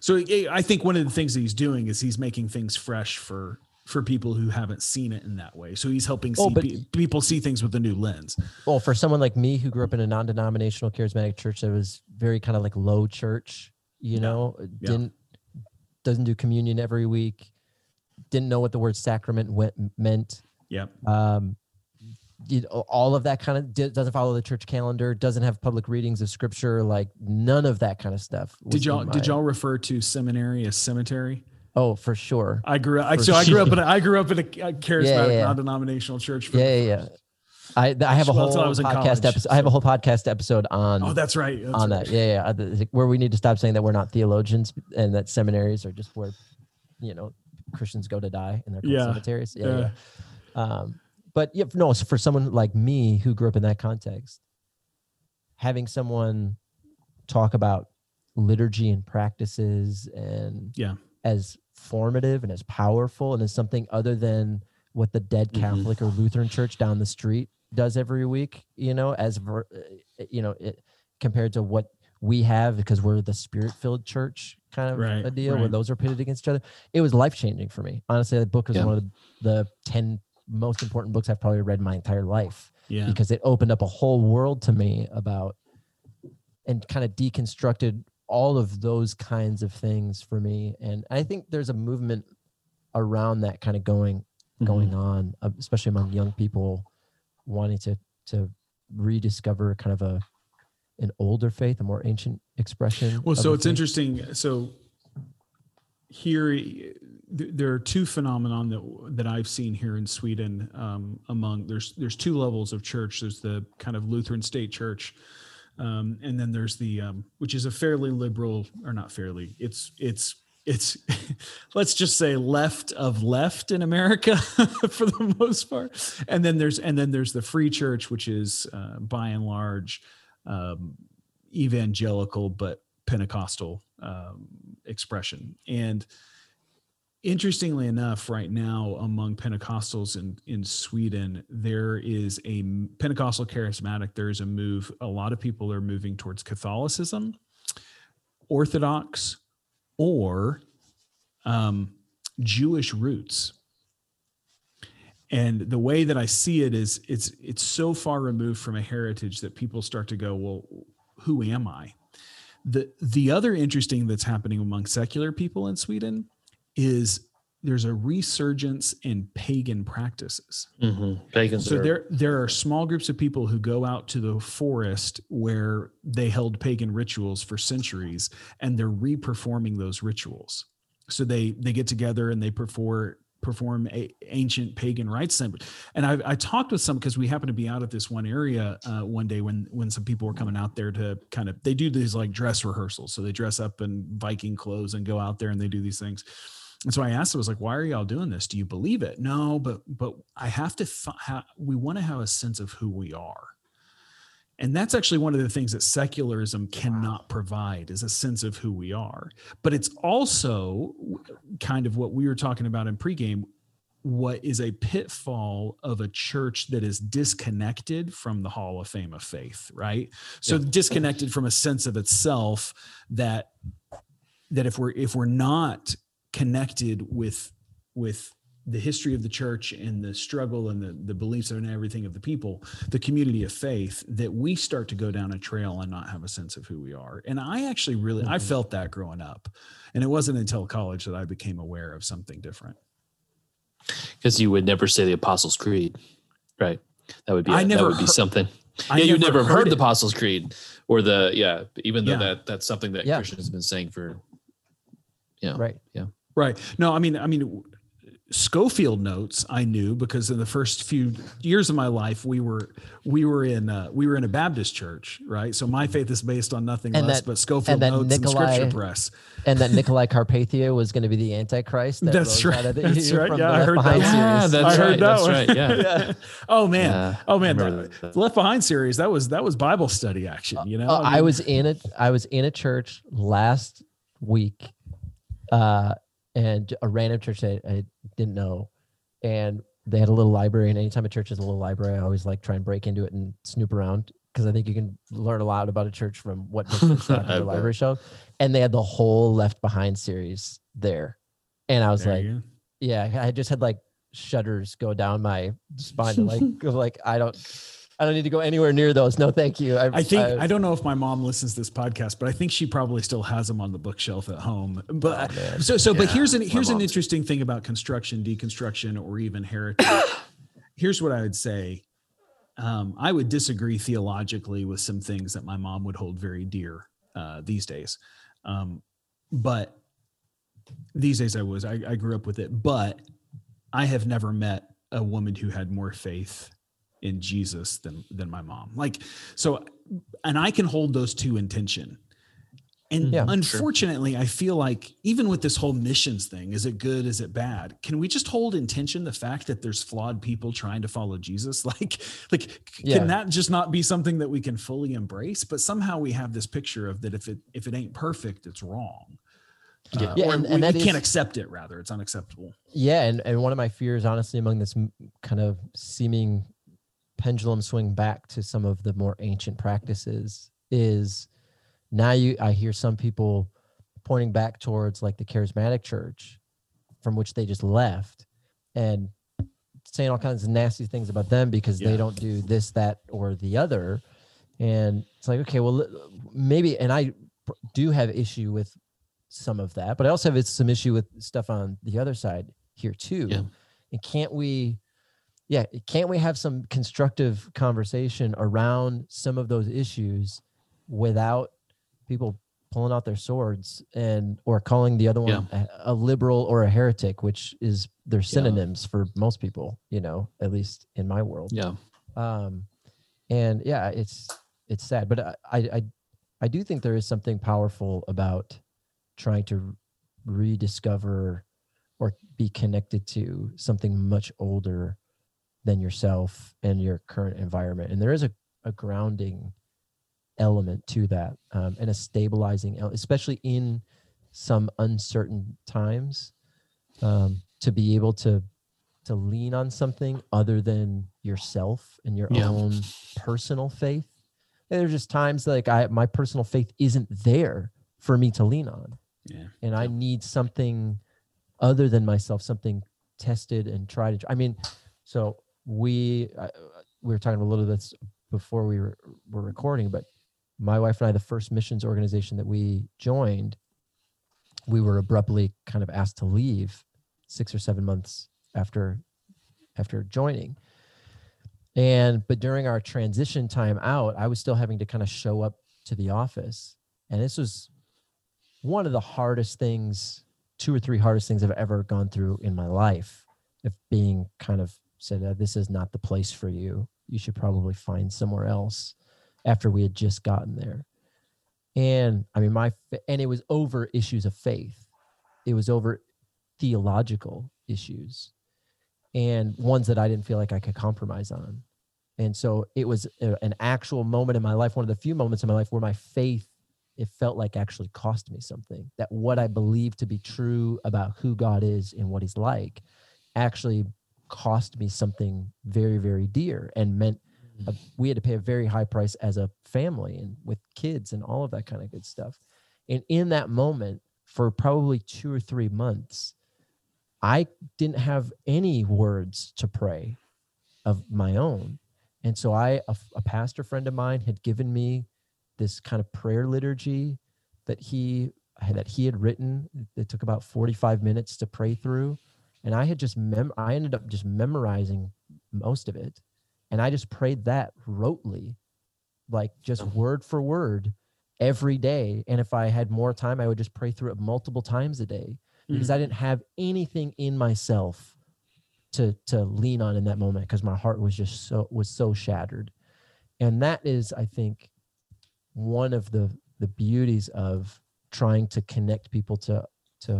So I think one of the things that he's doing is he's making things fresh for people who haven't seen it in that way. So he's helping people see things with a new lens. Well, for someone like me who grew up in a non-denominational charismatic church that was very kind of like low church, doesn't do communion every week, didn't know what the word sacrament meant. Yep. All of that kind of doesn't follow the church calendar, doesn't have public readings of scripture, like none of that kind of stuff. Did y'all refer to seminary as cemetery? Oh, for sure. I grew up in a charismatic non-denominational church. I have a whole podcast episode. I have a whole podcast episode on. Oh, that's right. Where we need to stop saying that we're not theologians and that seminaries are just where, Christians go to die, and they're called cemeteries. So for someone like me who grew up in that context, having someone talk about liturgy and practices and as formative and as powerful and as something other than what the dead Catholic or Lutheran church down the street does every week, compared to what we have, because we're the spirit-filled church kind of a deal where those are pitted against each other. It was life-changing for me. Honestly, that book was one of the 10 most important books I've probably read in my entire life, because it opened up a whole world to me about, and kind of deconstructed all of those kinds of things for me. And I think there's a movement around that kind of going on, especially among young people wanting to rediscover kind of an older faith, a more ancient expression. Well, so it's interesting. So here, there are two phenomenon that I've seen here in Sweden. There's two levels of church. There's the kind of Lutheran state church, and then there's the which is a fairly liberal, or not fairly. It's let's just say left of left in America for the most part. And then there's the free church, which is by and large evangelical but Pentecostal expression. And interestingly enough, right now among Pentecostals in Sweden, there is a Pentecostal charismatic. There is a move. A lot of people are moving towards Catholicism, Orthodox, or Jewish roots. And the way that I see it is, it's so far removed from a heritage that people start to go, well, who am I? The other interesting that's happening among secular people in Sweden is there's a resurgence in pagan practices. Mm-hmm. There are small groups of people who go out to the forest where they held pagan rituals for centuries, and they're reperforming those rituals. So they get together and they perform ancient pagan rites. And I talked with some, because we happened to be out at this one area one day when some people were coming out there to kind of, they do these like dress rehearsals. So they dress up in Viking clothes and go out there and they do these things. And so I asked, I was like, why are y'all doing this? Do you believe it? No, but we want to have a sense of who we are. And that's actually one of the things that secularism cannot provide, is a sense of who we are. But it's also kind of what we were talking about in pregame, what is a pitfall of a church that is disconnected from the Hall of Fame of faith, right? So disconnected from a sense of itself, that if we're not connected with the history of the church and the struggle and the beliefs and everything of the people, the community of faith, that we start to go down a trail and not have a sense of who we are. And I actually really, I felt that growing up, and it wasn't until college that I became aware of something different. Because you would never say the Apostles' Creed, right? That would be something. You never heard the Apostles' Creed or the, that's something that Christians have been saying for, No, I mean, Schofield notes I knew, because in the first few years of my life we were in a Baptist church, right? So my faith is based on nothing but Schofield notes and Scripture Press, and that Nikolai Carpathia was going to be the Antichrist. That's right. Yeah, I heard that. Yeah, that's right. Oh man, that Left Behind series. That was Bible study action. You know, I was in it. I was in a church last week. And a random church that I didn't know. And they had a little library. And anytime a church has a little library, I always like try and break into it and snoop around, because I think you can learn a lot about a church from what their library show. And they had the whole Left Behind series there. And I was there I just had like shudders go down my spine. like I don't need to go anywhere near those. No, thank you. I think I don't know if my mom listens to this podcast, but I think she probably still has them on the bookshelf at home. But but here's an interesting thing about construction, deconstruction, or even heritage. Here's what I would say. I would disagree theologically with some things that my mom would hold very dear these days. But these days I grew up with it, but I have never met a woman who had more faith in Jesus than my mom. And I can hold those two in tension. And unfortunately, I feel like even with this whole missions thing, is it good? Is it bad? Can we just hold in tension the fact that there's flawed people trying to follow Jesus? Can that just not be something that we can fully embrace? But somehow we have this picture of that if it ain't perfect, it's wrong. We can't accept it. Rather, it's unacceptable. Yeah. And one of my fears, honestly, among this kind of seeming pendulum swing back to some of the more ancient practices is now I hear some people pointing back towards like the charismatic church from which they just left and saying all kinds of nasty things about them because they don't do this, that, or the other. And it's like, okay, well, maybe, and I do have issue with some of that, but I also have some issue with stuff on the other side here too. Yeah. And can't we have some constructive conversation around some of those issues without people pulling out their swords or calling the other one a liberal or a heretic, which is their synonyms for most people, you know, at least in my world. Yeah. It's sad, but I do think there is something powerful about trying to rediscover or be connected to something much older than yourself and your current environment. And there is a grounding element to that, and a stabilizing element, especially in some uncertain times, to be able to lean on something other than yourself and your own personal faith. And there's just times like my personal faith isn't there for me to lean on. Yeah. And I need something other than myself, something tested and tried. We were talking a little bit before we were recording, but my wife and I, the first missions organization that we joined, we were abruptly kind of asked to leave 6 or 7 months after joining. But during our transition time out, I was still having to kind of show up to the office. And this was one of the two or three hardest things I've ever gone through in my life, of being kind of said, this is not the place for you. You should probably find somewhere else, after we had just gotten there. And I mean, it was over issues of faith. It was over theological issues and ones that I didn't feel like I could compromise on. And so it was an actual moment in my life, one of the few moments in my life where my faith, it felt like actually cost me something, that what I believed to be true about who God is and what he's like actually cost me something very, very dear, and meant we had to pay a very high price as a family and with kids and all of that kind of good stuff. And in that moment, for probably 2 or 3 months, I didn't have any words to pray of my own. And so a pastor friend of mine had given me this kind of prayer liturgy that he had written. It took about 45 minutes to pray through. And I had I ended up just memorizing most of it. And I just prayed that rotely, like just word for word every day. And if I had more time, I would just pray through it multiple times a day, because I didn't have anything in myself to lean on in that moment, because my heart was just so shattered. And that is, I think, one of the beauties of trying to connect people to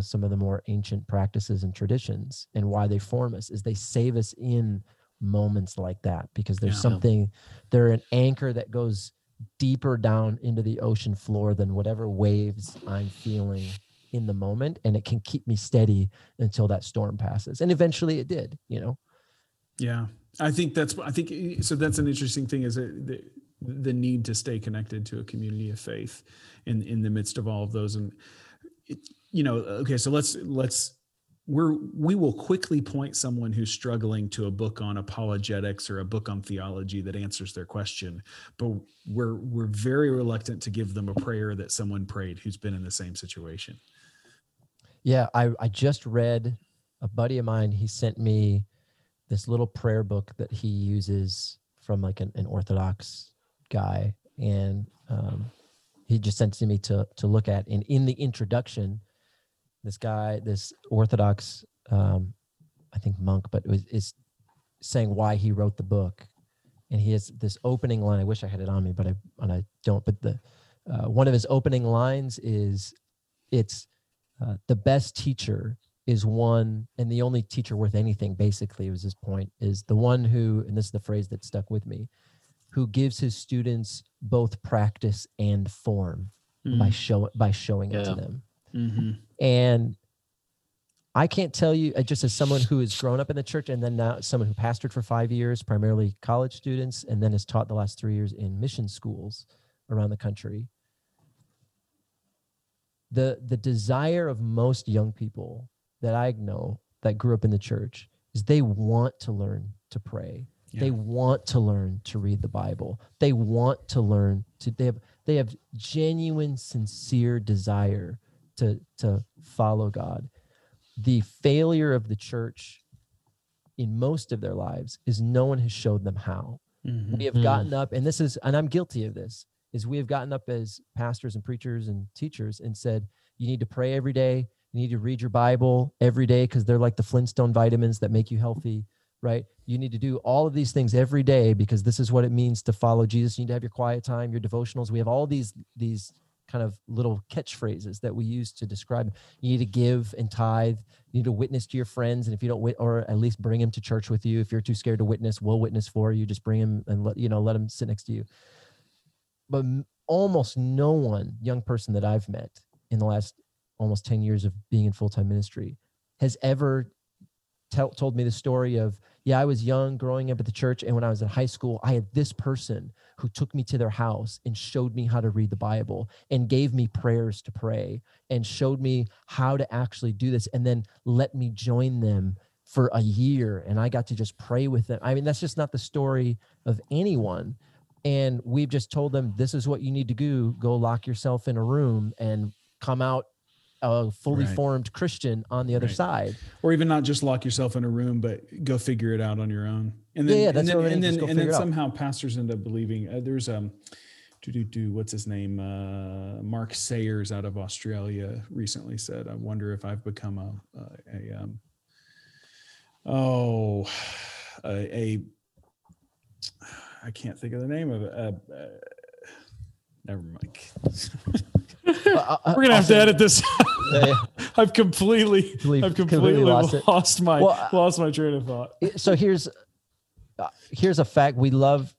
some of the more ancient practices and traditions, and why they form us, is they save us in moments like that, because there's something, they're an anchor that goes deeper down into the ocean floor than whatever waves I'm feeling in the moment, and it can keep me steady until that storm passes. And eventually it did, you know? Yeah. I think that's an interesting thing, is the need to stay connected to a community of faith in the midst of all of those. And, so let's we will quickly point someone who's struggling to a book on apologetics or a book on theology that answers their question, but we're very reluctant to give them a prayer that someone prayed who's been in the same situation. Yeah, I just read, a buddy of mine, he sent me this little prayer book that he uses from like an Orthodox guy, and he just sent it to me to look at. And in the introduction, this Orthodox, I think monk, but is saying why he wrote the book. And he has this opening line. I wish I had it on me, but I don't. But one of his opening lines is, it's the best teacher is one, and the only teacher worth anything, basically, was his point, is the one who, and this is the phrase that stuck with me, who gives his students both practice and form by showing it to them. Mm-hmm. And I can't tell you, just as someone who has grown up in the church, and then now someone who pastored for 5 years, primarily college students, and then has taught the last 3 years in mission schools around the country, the desire of most young people that I know that grew up in the church is they want to learn to pray. Yeah. They want to learn to read the Bible. They want to learn to, they have genuine, sincere desire to follow God. The failure of the church in most of their lives is no one has showed them how. Mm-hmm. We have gotten up, and this is, and I'm guilty of this, is we have gotten up as pastors and preachers and teachers and said, you need to pray every day. You need to read your Bible every day, because they're like the Flintstone vitamins that make you healthy, right? You need to do all of these things every day because this is what it means to follow Jesus. You need to have your quiet time, your devotionals. We have all these kind of little catchphrases that we use to describe. You need to give and tithe. You need to witness to your friends. And if you don't, or at least bring them to church with you. If you're too scared to witness, we'll witness for you. Just bring them and let them sit next to you. But almost no one, young person that I've met in the last almost 10 years of being in full-time ministry, has ever told me the story of, I was young growing up at the church, and when I was in high school, I had this person who took me to their house and showed me how to read the Bible and gave me prayers to pray and showed me how to actually do this, and then let me join them for a year, and I got to just pray with them. I mean, that's just not the story of anyone. And we've just told them, this is what you need to do. Go lock yourself in a room and come out a fully formed Christian on the other side. Or even not just lock yourself in a room, but go figure it out on your own. And then, and then somehow pastors end up believing. There's what's his name? Mark Sayers out of Australia recently said, I wonder if I've become I can't think of the name of it. Never mind. We're going to have to edit this. I've completely lost my train of thought. So here's here's a fact. We love,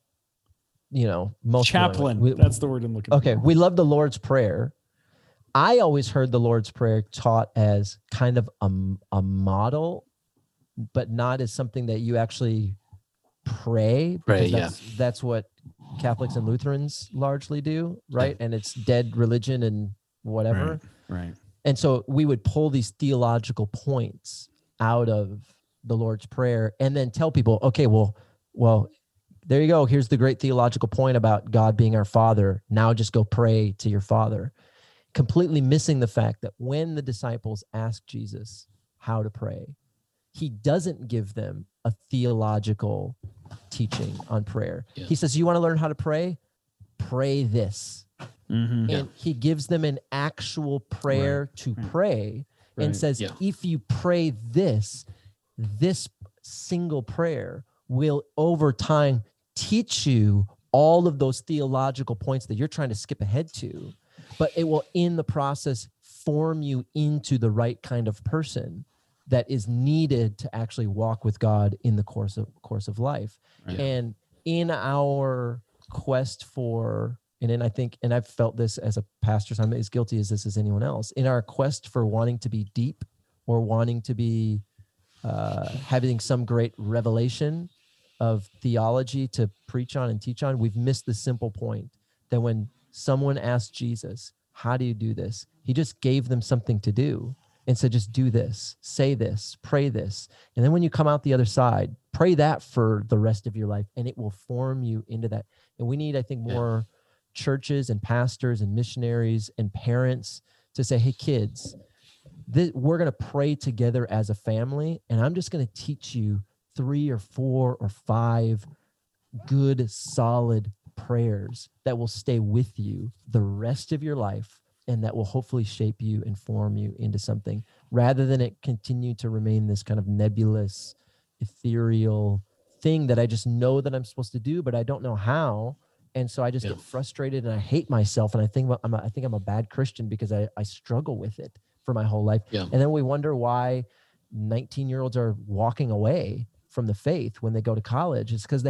you know, most chaplain. That's the word I'm looking for. Okay. We love the Lord's Prayer. I always heard the Lord's Prayer taught as kind of a model, but not as something that you actually pray. That's what Catholics and Lutherans largely do, right? And it's dead religion and whatever. Right. And so we would pull these theological points out of the Lord's Prayer and then tell people, okay, well, there you go. Here's the great theological point about God being our Father. Now just go pray to your Father. Completely missing the fact that when the disciples ask Jesus how to pray, he doesn't give them a theological teaching on prayer. Yeah. He says, you want to learn how to pray? Pray this. Mm-hmm. And he gives them an actual prayer to pray and says, if you pray this single prayer will over time teach you all of those theological points that you're trying to skip ahead to. But it will, in the process, form you into the right kind of person that is needed to actually walk with God in the course of life. Right. And in our quest for, and I've felt this as a pastor, so I'm as guilty as this as anyone else, in our quest for wanting to be deep or wanting to be having some great revelation of theology to preach on and teach on, we've missed the simple point that when someone asked Jesus, how do you do this? He just gave them something to do and said, just do this, say this, pray this. And then when you come out the other side, pray that for the rest of your life, and it will form you into that. And we need, I think, more churches and pastors and missionaries and parents to say, hey, kids, we're going to pray together as a family, and I'm just going to teach you 3 or 4 or 5 good, solid prayers that will stay with you the rest of your life and that will hopefully shape you and form you into something, rather than it continue to remain this kind of nebulous, ethereal thing that I just know that I'm supposed to do, but I don't know how. And so I just get frustrated and I hate myself. And I think, well, I'm a bad Christian because I struggle with it for my whole life. Yeah. And then we wonder why 19-year-olds are walking away from the faith when they go to college. It's because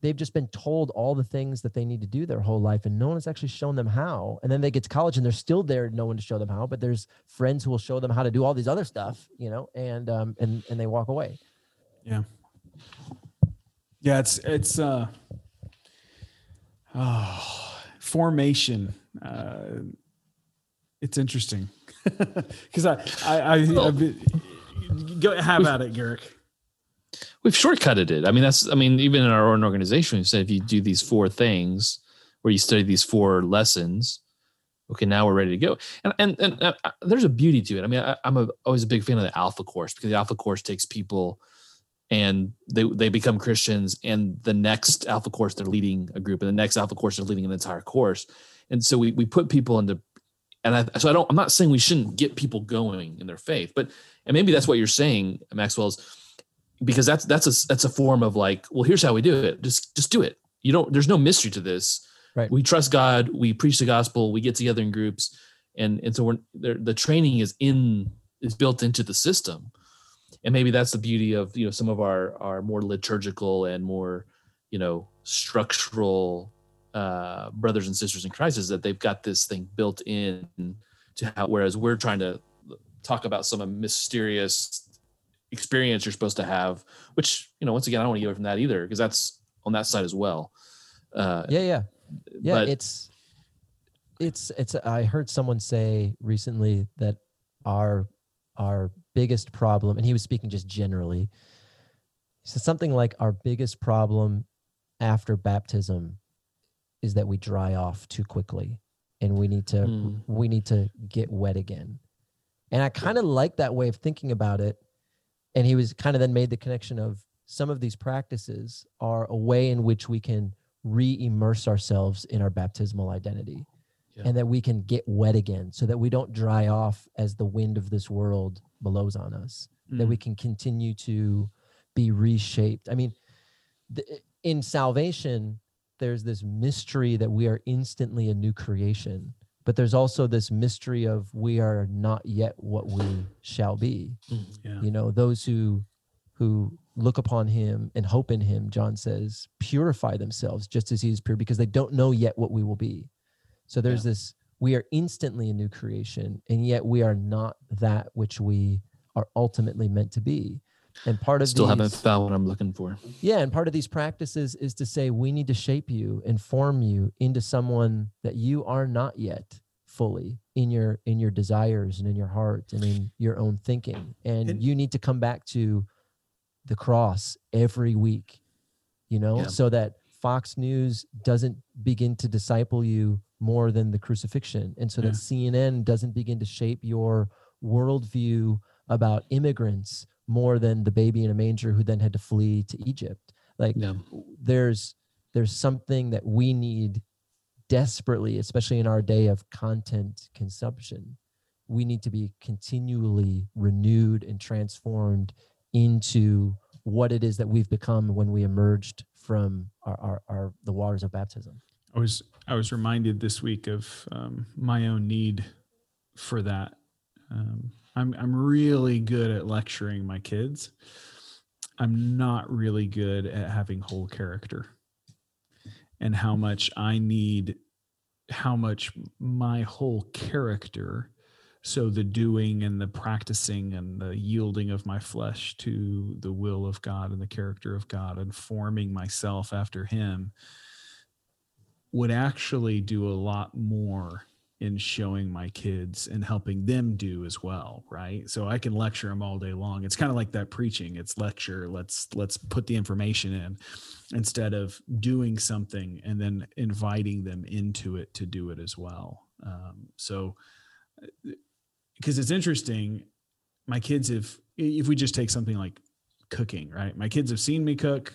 they've just been told all the things that they need to do their whole life, and no one has actually shown them how. And then they get to college and they're still there, no one to show them how, but there's friends who will show them how to do all these other stuff, you know, and they walk away. Yeah. Yeah. Formation. It's interesting because have at it, Garrick. We've shortcutted it. I mean, even in our own organization, we've said, if you do these 4 things where you study these 4 lessons, okay, now we're ready to go. And there's a beauty to it. I mean, I'm always a big fan of the Alpha course, because the Alpha course takes people and they become Christians, and the next Alpha course, they're leading a group, and the next Alpha course, they're leading an entire course. And so we put people into, I'm not saying we shouldn't get people going in their faith, but maybe that's what you're saying, Maxwell, because that's a form of like, well, here's how we do it. Just do it. There's no mystery to this. Right. We trust God. We preach the gospel. We get together in groups. And so the training is built into the system. And maybe that's the beauty of, you know, some of our more liturgical and more, you know, structural brothers and sisters in Christ, is that they've got this thing built in to how, whereas we're trying to talk about some mysterious experience you're supposed to have, which, you know, once again, I don't want to get away from that either, because that's on that side as well. But it's I heard someone say recently that our biggest problem, and he was speaking just generally, he said something like, our biggest problem after baptism is that we dry off too quickly, and we need to get wet again. And I kind of like that way of thinking about it. And he was kind of then made the connection of some of these practices are a way in which we can re-immerse ourselves in our baptismal identity, and that we can get wet again, so that we don't dry off as the wind of this world blows on us, that we can continue to be reshaped. I mean, in salvation, there's this mystery that we are instantly a new creation, but there's also this mystery of we are not yet what we shall be. You know, those who who look upon him and hope in him, John says, purify themselves just as he is pure, because they don't know yet what we will be. So there's this, we are instantly a new creation, and yet we are not that which we are ultimately meant to be. And part of still haven't found what I'm looking for. Yeah. And part of these practices is to say, we need to shape you and form you into someone that you are not yet fully in your desires and in your heart and in your own thinking. And you need to come back to the cross every week, so that Fox News doesn't begin to disciple you more than the crucifixion. And so that CNN doesn't begin to shape your worldview about immigrants more than the baby in a manger who then had to flee to Egypt. There's something that we need desperately, especially in our day of content consumption. We need to be continually renewed and transformed into what it is that we've become when we emerged from the waters of baptism. I was reminded this week of my own need for that. I'm really good at lecturing my kids. I'm not really good at having whole character, and how much my whole character, so the doing and the practicing and the yielding of my flesh to the will of God and the character of God and forming myself after him, would actually do a lot more in showing my kids and helping them do as well, right? So I can lecture them all day long. It's kind of like that preaching. It's lecture. Let's put the information in instead of doing something and then inviting them into it to do it as well. So, because it's interesting, my kids have, if we just take something like cooking, right? My kids have seen me cook.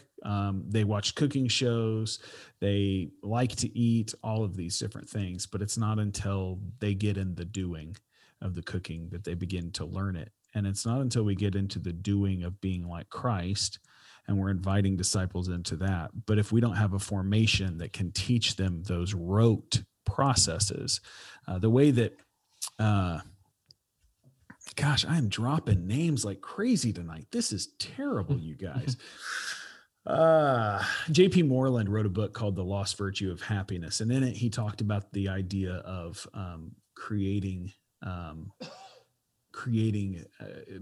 They watch cooking shows, they like to eat, all of these different things, but it's not until they get in the doing of the cooking that they begin to learn it. And it's not until we get into the doing of being like Christ, and we're inviting disciples into that. But if we don't have a formation that can teach them those rote processes, the way that, gosh, I am dropping names like crazy tonight. This is terrible, you guys. J.P. Moreland wrote a book called The Lost Virtue of Happiness. And in it, he talked about the idea of creating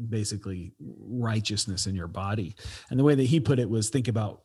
basically righteousness in your body. And the way that he put it was, think about,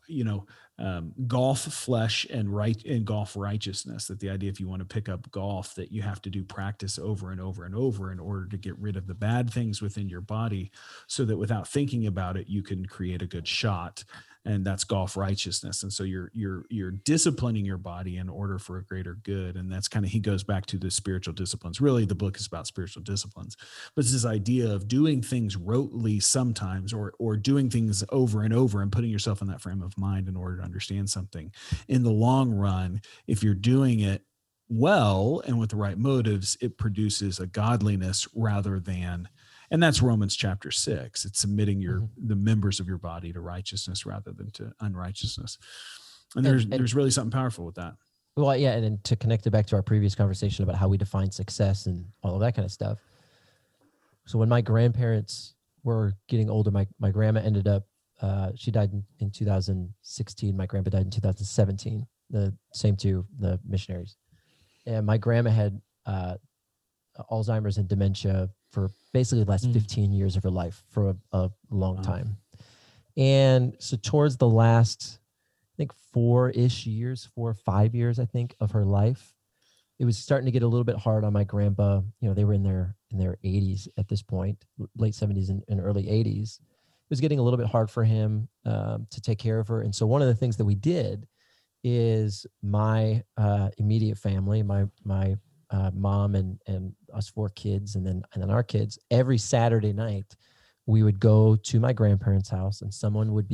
golf flesh and golf righteousness, that the idea, if you want to pick up golf, that you have to do practice over and over and over in order to get rid of the bad things within your body, so that without thinking about it, you can create a good shot. And that's golf righteousness. And so you're disciplining your body in order for a greater good. And that's kind of, he goes back to the spiritual disciplines. Really, the book is about spiritual disciplines, but it's this idea of doing things rotely sometimes, or doing things over and over and putting yourself in that frame of mind in order to understand something. In the long run, if you're doing it well and with the right motives, it produces a godliness rather than. And that's Romans chapter 6. It's submitting the members of your body to righteousness rather than to unrighteousness. And there's really something powerful with that. Well, yeah, and then to connect it back to our previous conversation about how we define success and all of that kind of stuff. So when my grandparents were getting older, my grandma ended up, she died in 2016. My grandpa died in 2017, the same two, the missionaries. And my grandma had Alzheimer's and dementia for basically the last 15 years of her life, for a long time. And so towards the last, I think 4 or 5 years, I think, of her life, it was starting to get a little bit hard on my grandpa. They were in their 80s at this point, late 70s and early 80s. It was getting a little bit hard for him to take care of her. And so one of the things that we did is my immediate family, my mom and us 4 kids, and then our kids, every Saturday night, we would go to my grandparents' house, and someone would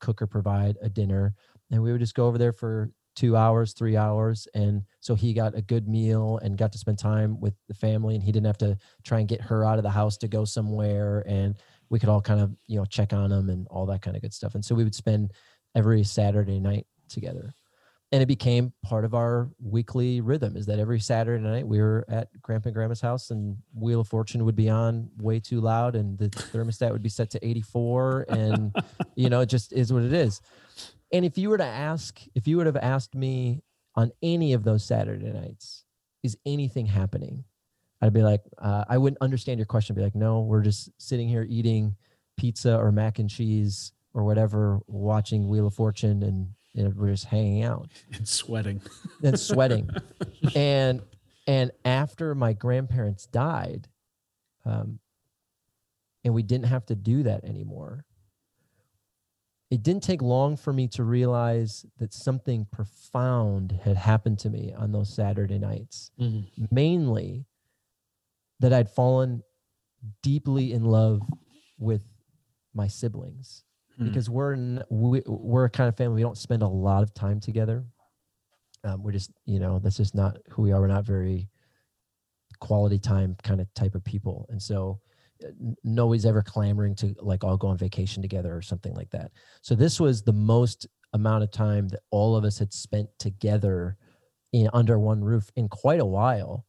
cook or provide a dinner, and we would just go over there for 2 hours, 3 hours. And so he got a good meal and got to spend time with the family, and he didn't have to try and get her out of the house to go somewhere. And we could all kind of, check on him and all that kind of good stuff. And so we would spend every Saturday night together. And it became part of our weekly rhythm, is that every Saturday night we were at Grandpa and Grandma's house and Wheel of Fortune would be on way too loud and the thermostat would be set to 84 and, you know, it just is what it is. And if you were to ask, if you would have asked me on any of those Saturday nights, is anything happening? I'd be like, I wouldn't understand your question. I'd be like, no, we're just sitting here eating pizza or mac and cheese or whatever, watching Wheel of Fortune and, you know, we're just hanging out and sweating and sweating. And after my grandparents died, and we didn't have to do that anymore, it didn't take long for me to realize that something profound had happened to me on those Saturday nights, mainly that I'd fallen deeply in love with my siblings. Because we're a kind of family, we don't spend a lot of time together. We're just, you know, that's just not who we are. We're not very quality time kind of type of people. And so nobody's ever clamoring to like all go on vacation together or something like that. So this was the most amount of time that all of us had spent together in under one roof in quite a while,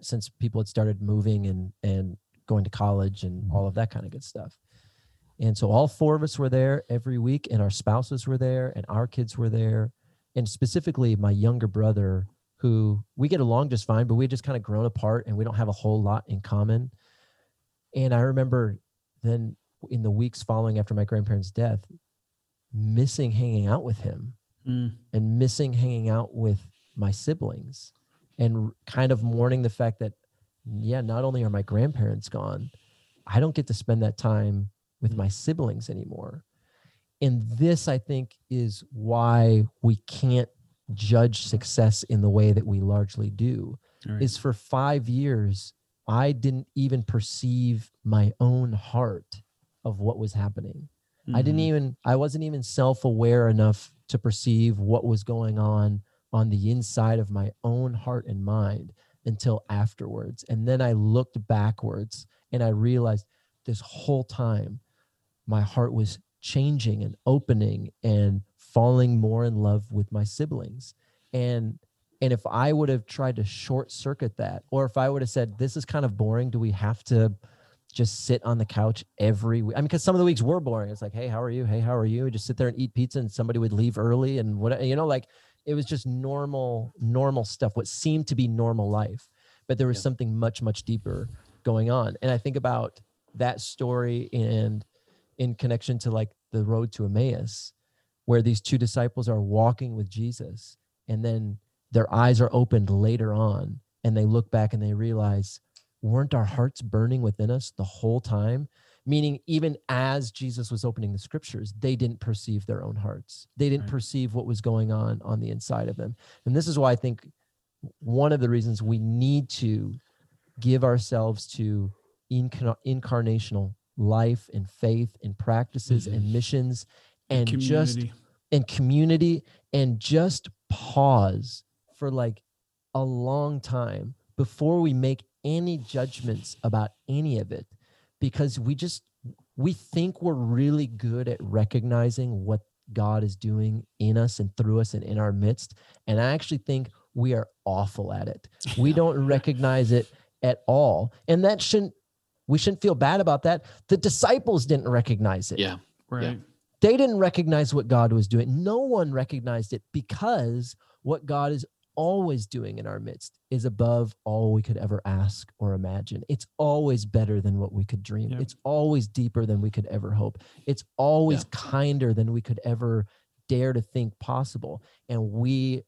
since people had started moving and going to college and all of that kind of good stuff. And so all four of us were there every week, and our spouses were there, and our kids were there, and specifically my younger brother, who we get along just fine, but we had just kind of grown apart, and we don't have a whole lot in common. And I remember then in the weeks following after my grandparents' death, missing hanging out with him and missing hanging out with my siblings and kind of mourning the fact that, yeah, not only are my grandparents gone, I don't get to spend that time with my siblings anymore. And this, I think, is why we can't judge success in the way that we largely do, is for 5 years, I didn't even perceive my own heart of what was happening. I wasn't even self-aware enough to perceive what was going on the inside of my own heart and mind until afterwards. And then I looked backwards and I realized this whole time, my heart was changing and opening and falling more in love with my siblings. And if I would have tried to short circuit that, or if I would have said, this is kind of boring, do we have to just sit on the couch every week? I mean, because some of the weeks were boring. It's like, hey, how are you? Hey, how are you? We just sit there and eat pizza and somebody would leave early and whatever, you know, like it was just normal stuff, what seemed to be normal life, but there was something much, much deeper going on. And I think about that story and in connection to like the road to Emmaus, where these two disciples are walking with Jesus and then their eyes are opened later on and they look back and they realize, weren't our hearts burning within us the whole time? Meaning even as Jesus was opening the scriptures, they didn't perceive their own hearts. They didn't perceive what was going on the inside of them. And this is why I think one of the reasons we need to give ourselves to incarnational life and faith and practices and missions and community and just pause for like a long time before we make any judgments about any of it, because we think we're really good at recognizing what God is doing in us and through us and in our midst. And I actually think we are awful at it. We don't recognize it at all. And that we shouldn't feel bad about that. The disciples didn't recognize it. Yeah, right. Yeah. They didn't recognize what God was doing. No one recognized it, because what God is always doing in our midst is above all we could ever ask or imagine. It's always better than what we could dream. Yeah. It's always deeper than we could ever hope. It's always kinder than we could ever dare to think possible. And we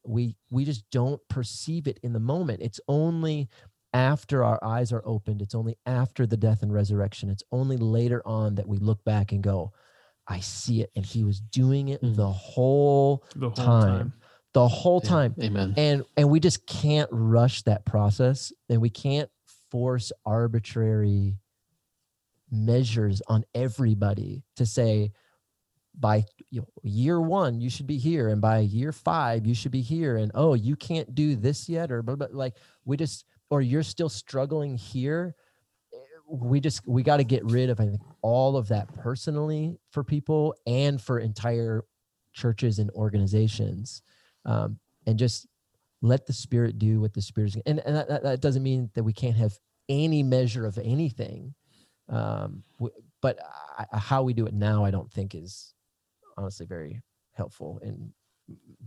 just don't perceive it in the moment. It's only after our eyes are opened, it's only after the death and resurrection, it's only later on that we look back and go, I see it. And he was doing it the whole time. The whole time. Amen. And we just can't rush that process, and we can't force arbitrary measures on everybody to say, by year one, you should be here, and by year five, you should be here, and oh, you can't do this yet, or but like we just... or you're still struggling here. We got to get rid of, I think, all of that personally for people and for entire churches and organizations, and just let the Spirit do what the Spirit is. And that doesn't mean that we can't have any measure of anything. But how we do it now, I don't think is honestly very helpful in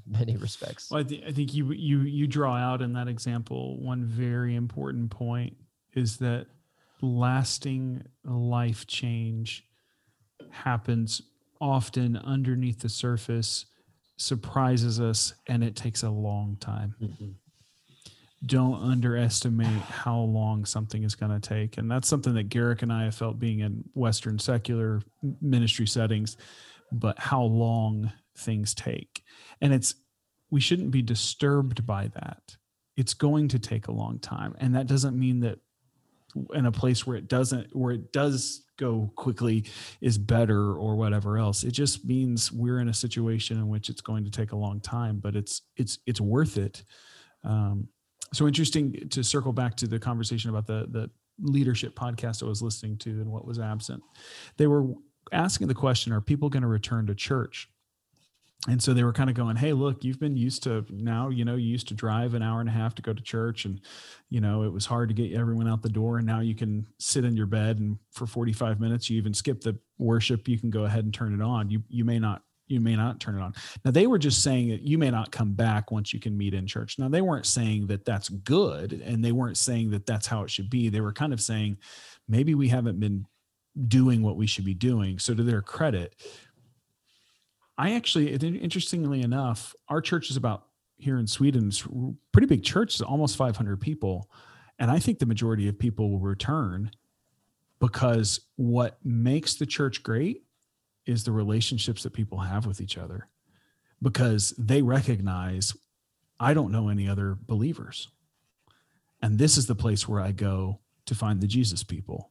many respects. Well, I think you draw out in that example, one very important point is that lasting life change happens often underneath the surface, surprises us, and it takes a long time. Mm-hmm. Don't underestimate how long something is going to take. And that's something that Garrick and I have felt being in Western secular ministry settings, but how long things take. And we shouldn't be disturbed by that. It's going to take a long time. And that doesn't mean that in a place where it does go quickly is better or whatever else. It just means we're in a situation in which it's going to take a long time, but it's worth it. So interesting to circle back to the conversation about the leadership podcast I was listening to and what was absent. They were asking the question, are people going to return to church? And so they were kind of going, hey, look, you've been used to now, you used to drive an hour and a half to go to church and, it was hard to get everyone out the door. And now you can sit in your bed and for 45 minutes, you even skip the worship. You can go ahead and turn it on. You may not turn it on. Now, they were just saying that you may not come back once you can meet in church. Now, they weren't saying that that's good, and they weren't saying that that's how it should be. They were kind of saying, maybe we haven't been doing what we should be doing. So to their credit, interestingly enough, our church is about, here in Sweden, it's a pretty big church, almost 500 people. And I think the majority of people will return, because what makes the church great is the relationships that people have with each other, because they recognize, I don't know any other believers. And this is the place where I go to find the Jesus people.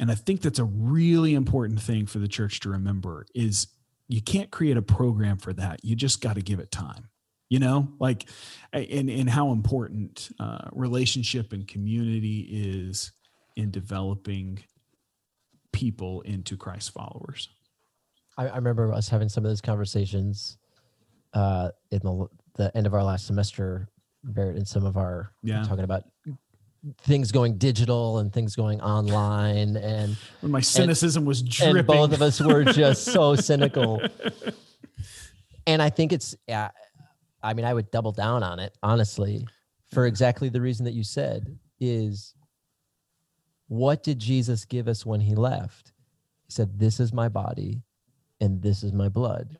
And I think that's a really important thing for the church to remember is you can't create a program for that. You just got to give it time, and how important relationship and community is in developing people into Christ followers. I remember us having some of those conversations in the end of our last semester, Barrett, and some of our talking about things going digital and things going online. And when my cynicism was dripping. And both of us were just so cynical. And I think I would double down on it, honestly, for exactly the reason that you said is, what did Jesus give us when he left? He said, this is my body. And this is my blood,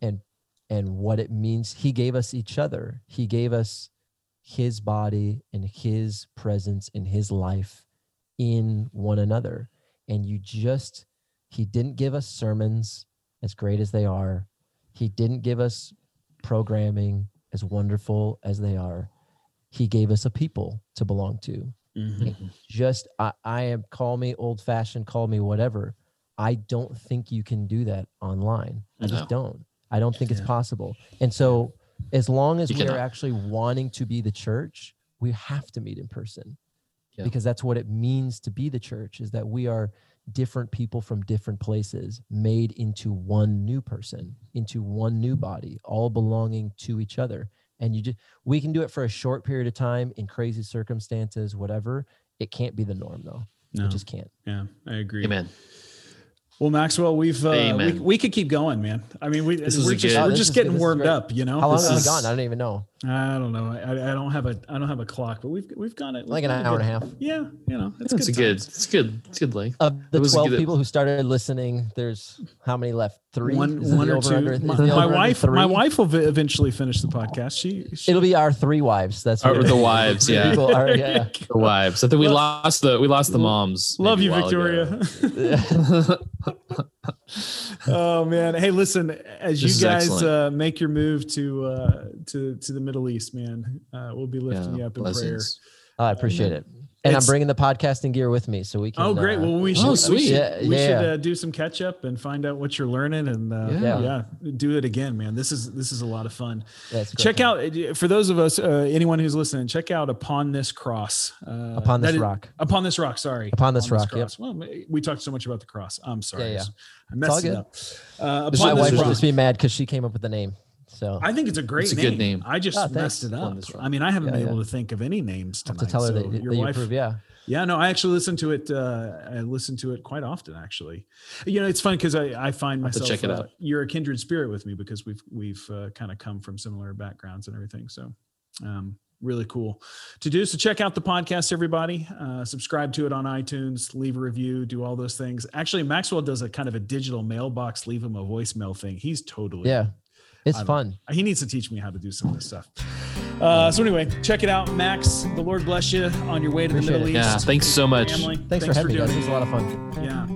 and what it means. He gave us each other. He gave us his body and his presence and his life in one another. And he didn't give us sermons, as great as they are. He didn't give us programming, as wonderful as they are. He gave us a people to belong to. Mm-hmm. I am, call me old fashioned, call me whatever. I don't think you can do that online. I just don't. I don't think it's possible. And so as long as we're actually wanting to be the church, we have to meet in person because that's what it means to be the church, is that we are different people from different places made into one new person, into one new body, all belonging to each other. And we can do it for a short period of time in crazy circumstances, whatever. It can't be the norm though. No. It just can't. Yeah, I agree. Amen. Well, Maxwell, we could keep going, man. I mean, we're just getting warmed up, How long have we gone? I don't even know. I don't know. I don't have a clock, but we've gone it like an hour and a half. Yeah, it's good length. Of the 12 people who started listening, there's how many left? 3, one or two. My wife will eventually finish the podcast. It'll be our 3 wives. That's what the wives. Yeah, the wives. I think we lost the moms. Love you, Victoria. Oh man! Hey, listen. As you guys make your move to the Middle East, man, we'll be lifting you up in blessings. Prayer. I appreciate it, and I'm bringing the podcasting gear with me, so we can. Oh, great! Well, we should do some catch up and find out what you're learning, and do it again, man. This is a lot of fun. Check out for those of us, anyone who's listening, check out Upon This Cross. Upon This Rock. Yep. Well, we talked so much about the cross. I'm sorry, I messed it up. This is my wife would just be mad because she came up with the name. So I think it's a great name. It's a good name. I just messed it up. I mean, I haven't been able to think of any names tonight. I'll have to tell her that your wife, Yeah, no, I actually listen to it. I listen to it quite often, actually. You know, it's fun because I find myself, check it out. You're a kindred spirit with me because we've kind of come from similar backgrounds and everything. So really cool to do. So check out the podcast, everybody. Subscribe to it on iTunes, leave a review, do all those things. Actually, Maxwell does a kind of a digital mailbox, leave him a voicemail thing. He's totally, it's fun. He needs to teach me how to do some of this stuff. So anyway, check it out, Max. The Lord bless you on your way to the Middle East. Yeah, thanks so much. Thanks for having me. It was a lot of fun. Yeah.